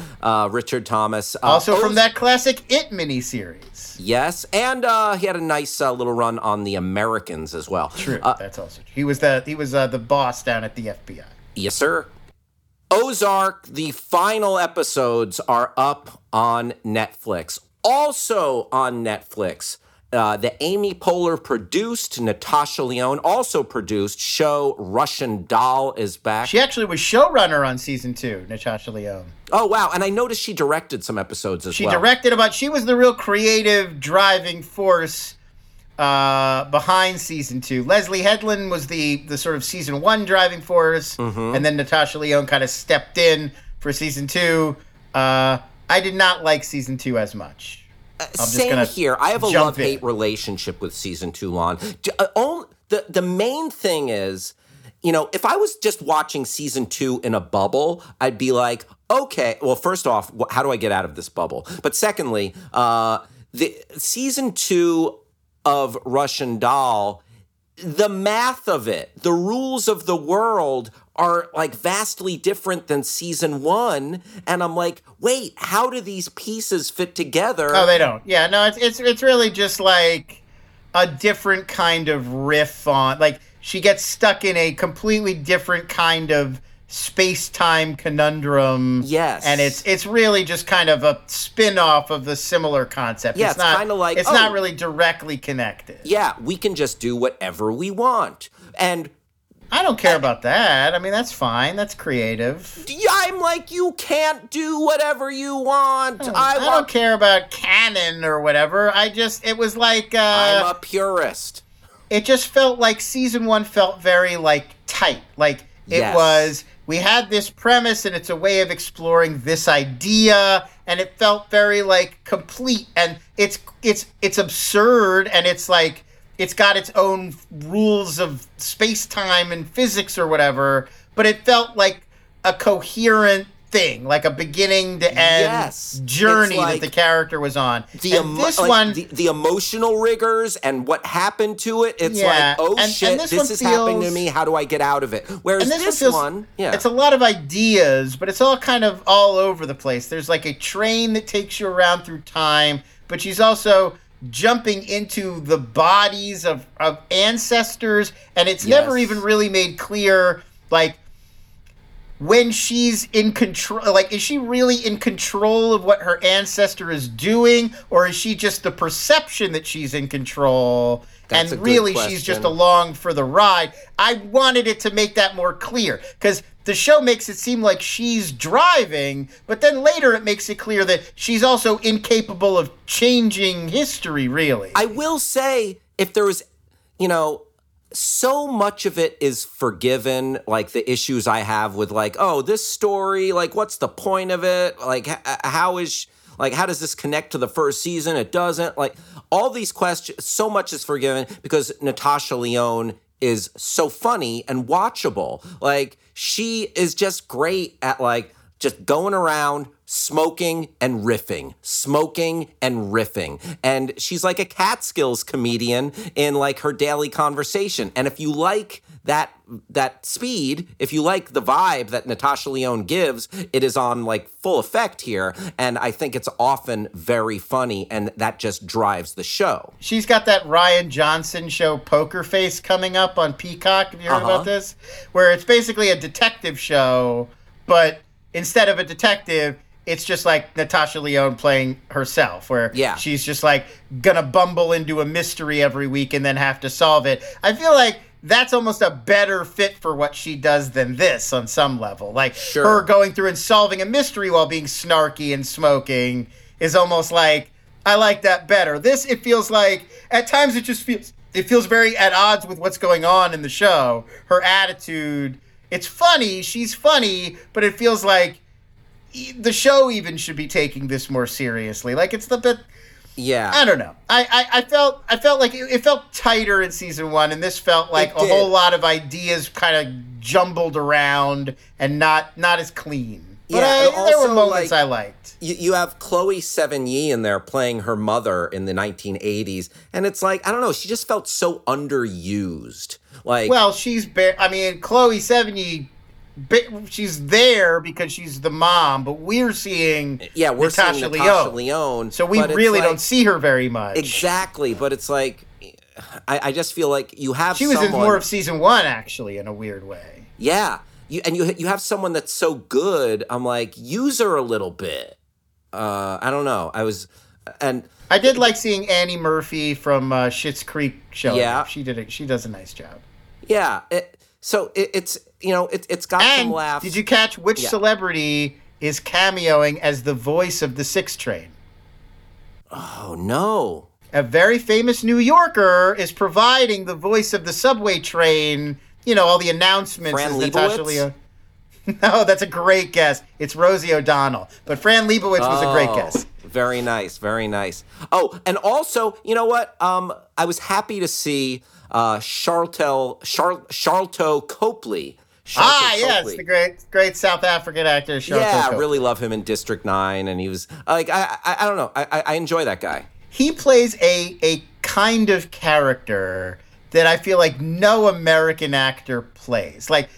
Richard Thomas, also from that classic It miniseries. Yes, and he had a nice little run on the American as well. True, that's also true. He was the boss down at the FBI. Yes, sir. Ozark, the final episodes are up on Netflix. Also on Netflix, the Amy Poehler produced, Natasha Lyonne also produced show Russian Doll is back. She actually was showrunner on season 2, Natasha Lyonne. Oh, wow. And I noticed she directed some episodes as well. She directed she was the real creative driving force behind season 2. Leslie Headland was the sort of season 1 driving force, and then Natasha Lyonne kind of stepped in for season 2. I did not like season 2 as much. Same here. I have a love-hate relationship with season 2, Lon. The main thing is, you know, if I was just watching season 2 in a bubble, I'd be like, okay, well, first off, how do I get out of this bubble? But secondly, the season 2 of Russian Doll, the math of it, the rules of the world are like vastly different than season 1. And I'm like, wait, how do these pieces fit together? Oh, they don't. Yeah, no, it's really just like a different kind of riff on, like, she gets stuck in a completely different kind of space-time conundrum. Yes. And it's really just kind of a spin-off of the similar concept. Yeah, it's kind of like... It's not really directly connected. Yeah, we can just do whatever we want. And... I don't care about that. I mean, that's fine. That's creative. I'm like, you can't do whatever you want. I don't care about canon or whatever. It was like... I'm a purist. It just felt like season 1 felt very, like, tight. Like, it was... We had this premise, and it's a way of exploring this idea, and it felt very, like, complete, and it's absurd, and it's, like, it's got its own rules of space-time and physics or whatever, but it felt like a coherent thing, like a beginning-to-end journey like that the character was on. The emotional rigors and what happened to it, it's like, oh, and, shit, and this is happening to me, how do I get out of it? Whereas this one, it's a lot of ideas, but it's all kind of all over the place. There's like a train that takes you around through time, but she's also jumping into the bodies of ancestors, and it's never even really made clear, like, when she's in control, like, is she really in control of what her ancestor is doing, or is she just the perception that she's in control? That's a good question. And really, she's just along for the ride. I wanted it to make that more clear, because the show makes it seem like she's driving, but then later it makes it clear that she's also incapable of changing history, really. I will say, if there was, you know... So much of it is forgiven, like the issues I have with, like, oh, this story, like, what's the point of it? Like, how does this connect to the first season? It doesn't. Like, all these questions, so much is forgiven because Natasha Lyonne is so funny and watchable. Like, she is just great at, like, just going around smoking and riffing. And she's like a Catskills comedian in, like, her daily conversation. And if you like that speed, if you like the vibe that Natasha Lyonne gives, it is on like full effect here. And I think it's often very funny, and that just drives the show. She's got that Ryan Johnson show Poker Face coming up on Peacock. Have you heard about this? Where it's basically a detective show, but instead of a detective, it's just like Natasha Lyonne playing herself, where she's just like gonna bumble into a mystery every week and then have to solve it. I feel like that's almost a better fit for what she does than this on some level. Like her going through and solving a mystery while being snarky and smoking is almost like, I like that better. This, it feels like, at times it just feels, it feels very at odds with what's going on in the show. Her attitude, it's funny, she's funny, but it feels like the show even should be taking this more seriously. Like it's the bit, I don't know. I felt like it felt tighter in season one, and this felt like a whole lot of ideas kind of jumbled around and not as clean. But there were moments like, I liked. You have Chloe Sevigny in there playing her mother in the 1980s, and it's like, I don't know, she just felt so underused. Like, well, she's Chloe Sevigny. She's there because she's the mom, but we're seeing Natasha Lyonne. So we really don't see her very much. Exactly, but it's like I just feel like you have someone. She was in more of season one, actually, in a weird way. Yeah, you have someone that's so good. I'm like, use her a little bit. I don't know. I did like seeing Annie Murphy from Schitt's Creek show. Yeah, she does a nice job. Yeah. It's got some laughs. Did you catch which celebrity is cameoing as the voice of the 6 Train? Oh, no. A very famous New Yorker is providing the voice of the subway train, all the announcements. Fran Lebowitz? No, that's a great guess. It's Rosie O'Donnell. But Fran Lebowitz was a great guess. Very nice, very nice. Oh, and also, you know what? I was happy to see Sharlto Copley. Yes, the great South African actor Sharlto Copley. Really love him in District 9, and he was like, I don't know, I enjoy that guy. He plays a kind of character that I feel like no American actor plays. Like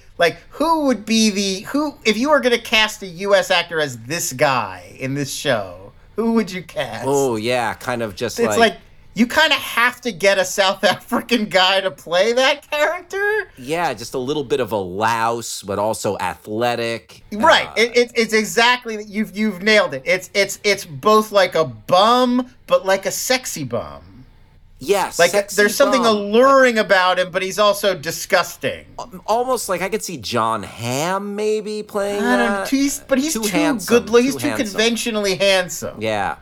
who would be if you were going to cast a U.S. actor as this guy in this show, who would you cast? Oh, yeah, kind of just it's like you kind of have to get a South African guy to play that character. Yeah, just a little bit of a louse, but also athletic. Right. It's exactly, you've nailed it. It's both like a bum, but like a sexy bum. Yes. Like there's something alluring about him, but he's also disgusting. Almost like I could see John Hamm maybe playing. I don't know. He's too handsome, good. He's too conventionally handsome. Yeah.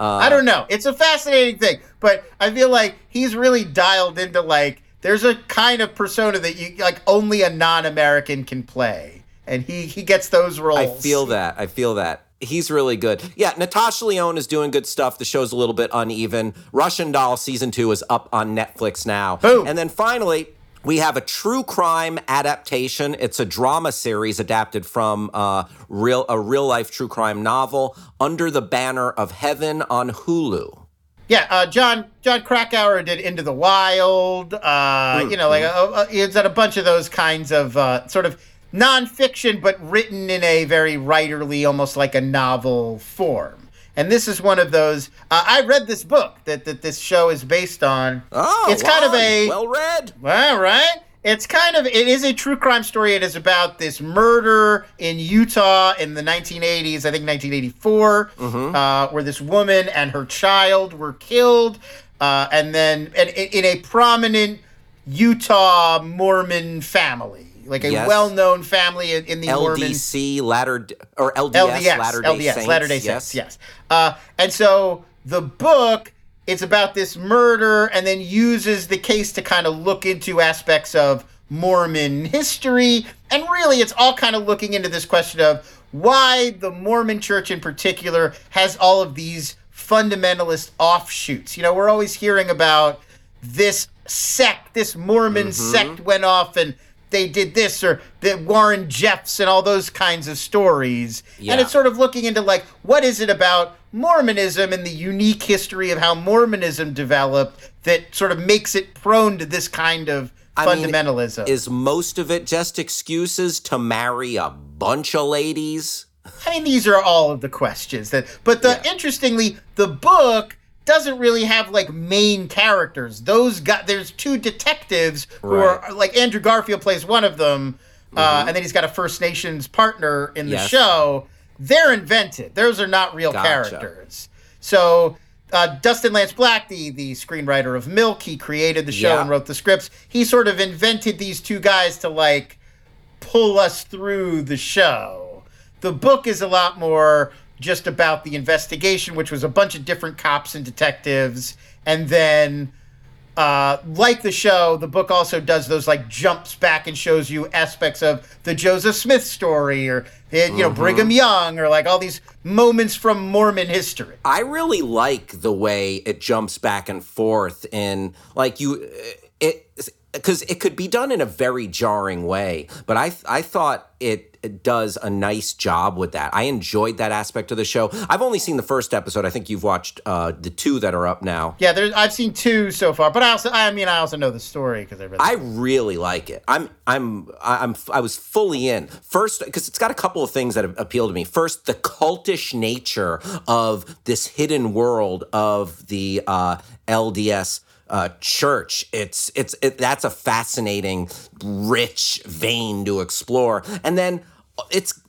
I don't know. It's a fascinating thing, but I feel like he's really dialed into like there's a kind of persona that you like only a non-American can play, and he gets those roles. I feel that. He's really good. Yeah, Natasha Lyonne is doing good stuff. The show's a little bit uneven. Russian Doll season 2 is up on Netflix now. Boom. And then finally, we have a true crime adaptation. It's a drama series adapted from a real-life true crime novel, Under the Banner of Heaven on Hulu. Yeah, John Krakauer did Into the Wild. He's done a bunch of those kinds of sort of nonfiction, but written in a very writerly, almost like a novel form. And this is one of those. I read this book that this show is based on. Oh, it's kind of a well read. Well, right. It is a true crime story. It is about this murder in Utah in the 1980s, I think 1984, where this woman and her child were killed, and in a prominent Utah Mormon family. Like a well-known family in the LDC, Latter-day Saints. Yes. And so the book, it's about this murder and then uses the case to kind of look into aspects of Mormon history. And really, it's all kind of looking into this question of why the Mormon church in particular has all of these fundamentalist offshoots. We're always hearing about this sect, this Mormon sect went off and they did this, or the Warren Jeffs and all those kinds of stories. Yeah. And it's sort of looking into, like, what is it about Mormonism and the unique history of how Mormonism developed that sort of makes it prone to this kind of fundamentalism. I mean, is most of it just excuses to marry a bunch of ladies? I mean, these are all of the questions that, but interestingly, the book doesn't really have like main characters. Those guys, there's two detectives who are like Andrew Garfield plays one of them, and then he's got a First Nations partner in the show. They're invented. Those are not real characters. So Dustin Lance Black, the screenwriter of Milk, he created the show and wrote the scripts. He sort of invented these two guys to like pull us through the show. The book is a lot more just about the investigation, which was a bunch of different cops and detectives. And then, like the show, the book also does those like jumps back and shows you aspects of the Joseph Smith story or, you know, Brigham Young or like all these moments from Mormon history. I really like the way it jumps back and forth and like you, because it could be done in a very jarring way, but I thought it does a nice job with that. I enjoyed that aspect of the show. I've only seen the first episode. I think you've watched the two that are up now. Yeah, I've seen two so far, but I also know the story because I really like it. I was fully in first because it's got a couple of things that appeal to me. First, the cultish nature of this hidden world of the LDS. Church. That's a fascinating, rich vein to explore. And then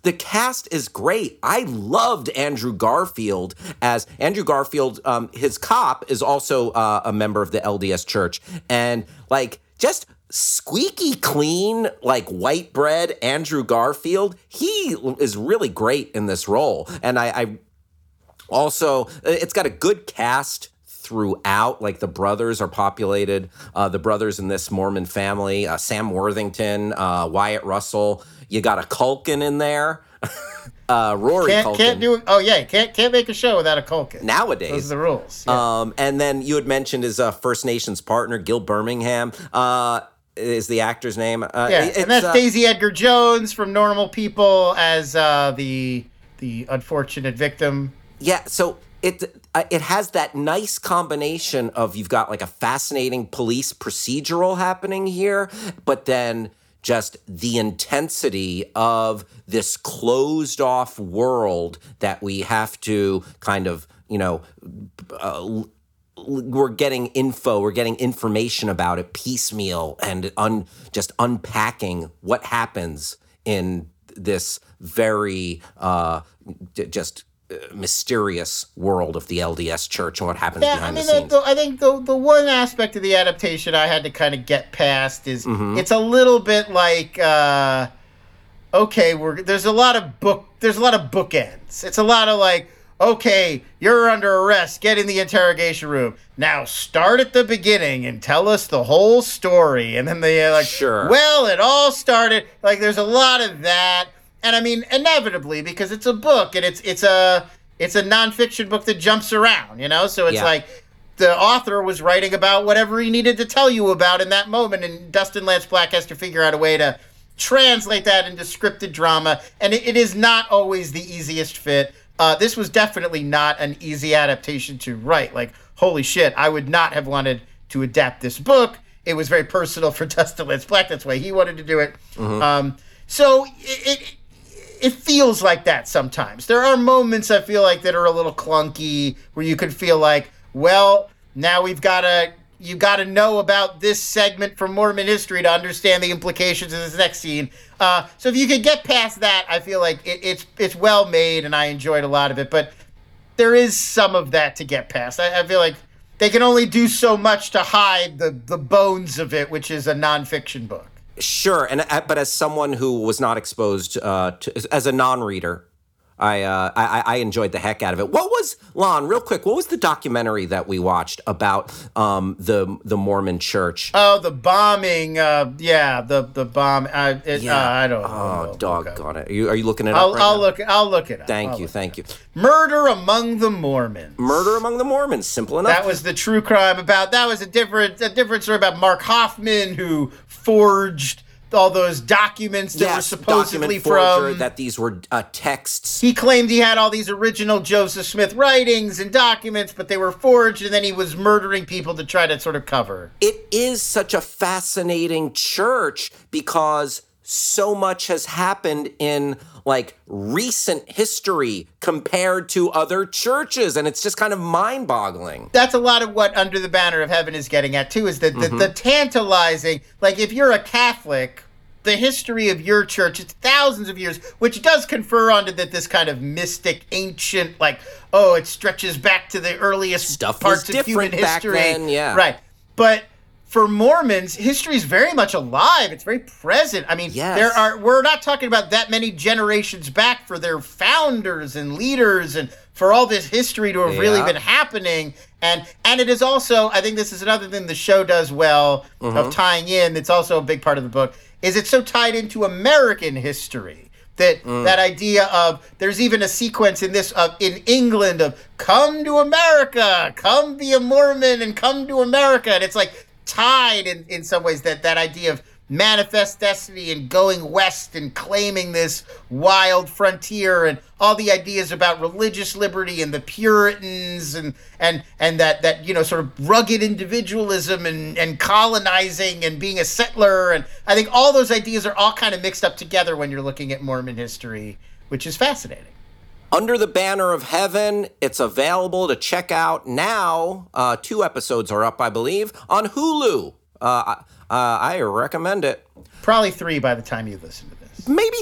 the cast is great. I loved Andrew Garfield as Andrew Garfield. His cop is also a member of the LDS Church, and like just squeaky clean, like white bread Andrew Garfield. He is really great in this role, and I also it's got a good cast throughout. Like the brothers are populated, the brothers in this Mormon family, Sam Worthington, Wyatt Russell. You got a Culkin in there. Rory Culkin. Can't make a show without a Culkin. Nowadays. Those are the rules. Yeah. And then you had mentioned his First Nations partner, Gil Birmingham, is the actor's name. And that's Daisy Edgar-Jones from Normal People as the unfortunate victim. Yeah, so it has that nice combination of you've got like a fascinating police procedural happening here, but then just the intensity of this closed off world that we have to kind of, you know, we're getting information about it piecemeal and just unpacking what happens in this very just mysterious world of the LDS Church and what happens behind the scenes. I think the one aspect of the adaptation I had to kind of get past is it's a little bit like there's a lot of bookends. It's a lot of like, okay, you're under arrest, get in the interrogation room. Now start at the beginning and tell us the whole story. And then they're like, sure. Well, it all started. Like there's a lot of that. And I mean, inevitably, because it's a book and it's a nonfiction book that jumps around, you know? So it's like the author was writing about whatever he needed to tell you about in that moment. And Dustin Lance Black has to figure out a way to translate that into scripted drama. And it is not always the easiest fit. This was definitely not an easy adaptation to write. Like, holy shit, I would not have wanted to adapt this book. It was very personal for Dustin Lance Black. That's why he wanted to do it. Mm-hmm. So it feels like that sometimes. There are moments I feel like that are a little clunky where you could feel like, well, now you got to know about this segment from Mormon history to understand the implications of this next scene. So if you could get past that, I feel like it's well made and I enjoyed a lot of it, but there is some of that to get past. I feel like they can only do so much to hide the bones of it, which is a nonfiction book. Sure, but as someone who was not exposed as a non-reader, I enjoyed the heck out of it. What was, Lon, real quick, what was the documentary that we watched about the Mormon Church? Oh, the bombing. The bomb. I don't know. Oh, doggone it! Are you looking it up? I'll look it up. Thank you. Murder Among the Mormons. Murder Among the Mormons. Simple enough. That was the true crime about. That was a different story about Mark Hoffman who forged all those documents that were supposedly from that these were texts. He claimed he had all these original Joseph Smith writings and documents, but they were forged, and then he was murdering people to try to sort of cover. It is such a fascinating church because so much has happened in like recent history compared to other churches, and it's just kind of mind-boggling. That's a lot of what Under the Banner of Heaven is getting at too, is that the tantalizing, like if you're a Catholic, the history of your church, it's thousands of years, which does confer onto that this kind of mystic, ancient, like, oh, it stretches back to the earliest parts of human history. Back then, yeah. Right. But for Mormons, history is very much alive. It's very present. I mean, we're not talking about that many generations back for their founders and leaders and for all this history to have really been happening. And it is also, I think this is another thing the show does well of tying in, it's also a big part of the book, is it's so tied into American history. That idea of, there's even a sequence in this of in England of, come to America, come be a Mormon and come to America. And it's like, tied in some ways that idea of manifest destiny and going west and claiming this wild frontier and all the ideas about religious liberty and the Puritans and that you know sort of rugged individualism and colonizing and being a settler, and I think all those ideas are all kind of mixed up together when you're looking at Mormon history, which is fascinating. Under the Banner of Heaven, it's available to check out now. 2 episodes are up, I believe, on Hulu. I recommend it. Probably 3 by the time you listen to this. Maybe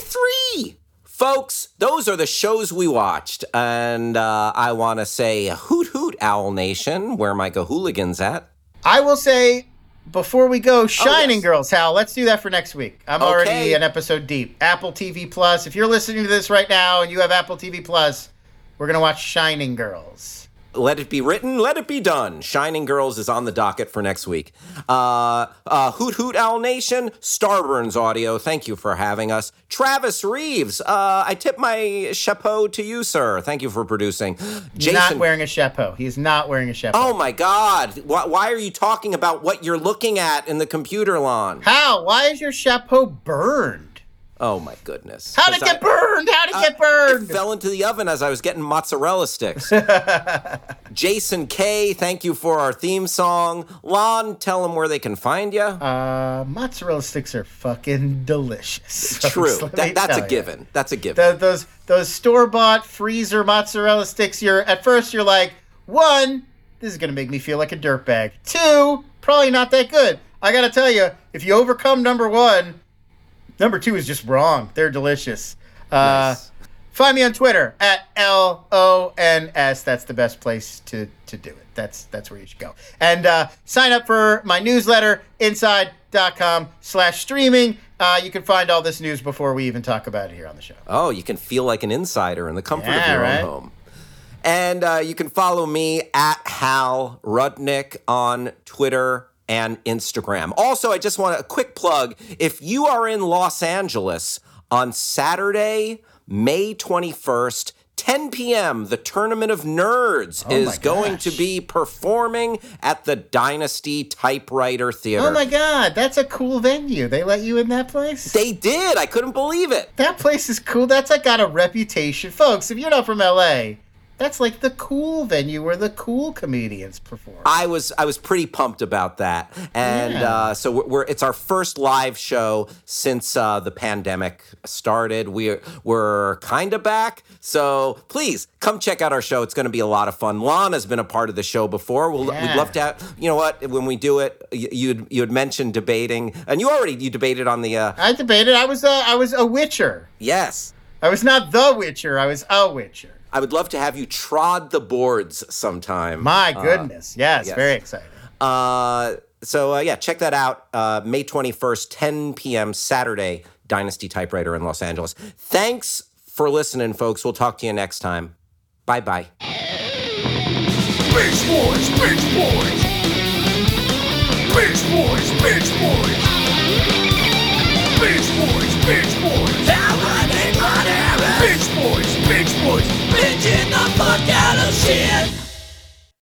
3! Folks, those are the shows we watched. And I want to say hoot hoot, Owl Nation, where my Gahooligans at. I will say, before we go, Shining Girls, Hal, let's do that for next week. I'm already an episode deep. Apple TV Plus. If you're listening to this right now and you have Apple TV Plus, we're going to watch Shining Girls. Let it be written, let it be done. Shining Girls is on the docket for next week. Hoot Hoot Owl Nation, Starburns Audio, thank you for having us. Travis Reeves, I tip my chapeau to you, sir. Thank you for producing. Jason, not wearing a chapeau. He's not wearing a chapeau. Oh, my God. Why are you talking about what you're looking at in the computer, Lon? How? Why is your chapeau burned? Oh, my goodness. How to get burned? How to get burned? It fell into the oven as I was getting mozzarella sticks. Jason K., thank you for our theme song. Lon, tell them where they can find you. Mozzarella sticks are fucking delicious. True. That's a given. That's a given. Those store-bought freezer mozzarella sticks, at first you're like, 1, this is going to make me feel like a dirtbag. 2, probably not that good. I got to tell you, if you overcome number 1... number 2 is just wrong. They're delicious. Nice. Find me on Twitter at LONS. That's the best place to do it. That's where you should go. And sign up for my newsletter, inside.com/streaming. You can find all this news before we even talk about it here on the show. Oh, you can feel like an insider in the comfort of your own home. And you can follow me at Hal Rudnick on Twitter and Instagram. Also, I just want a quick plug. If you are in Los Angeles on Saturday, May 21st, 10 p.m., the Tournament of Nerds is going to be performing at the Dynasty Typewriter Theater. Oh, my God. That's a cool venue. They let you in that place? They did. I couldn't believe it. That place is cool. That's got a reputation. Folks, if you're not from L.A., that's like the cool venue where the cool comedians perform. I was pretty pumped about that, and so it's our first live show since the pandemic started. We're kind of back, so please come check out our show. It's going to be a lot of fun. Lana's been a part of the show before. We'd love to have, you know what? When we do it, you had mentioned debating, and you debated on the. I debated. I was a witcher. Yes, I was not the witcher. I was a witcher. I would love to have you trod the boards sometime. My goodness. Yes, very exciting. Check that out. May 21st, 10 p.m. Saturday, Dynasty Typewriter in Los Angeles. Thanks for listening, folks. We'll talk to you next time. Bye-bye. Bitch boys, bitch boys. Bitch boys, bitch boys. Bitch boys, bitch boys. Bitch boys, bitch boys. Bitch boys, bitch boys. Bitch in the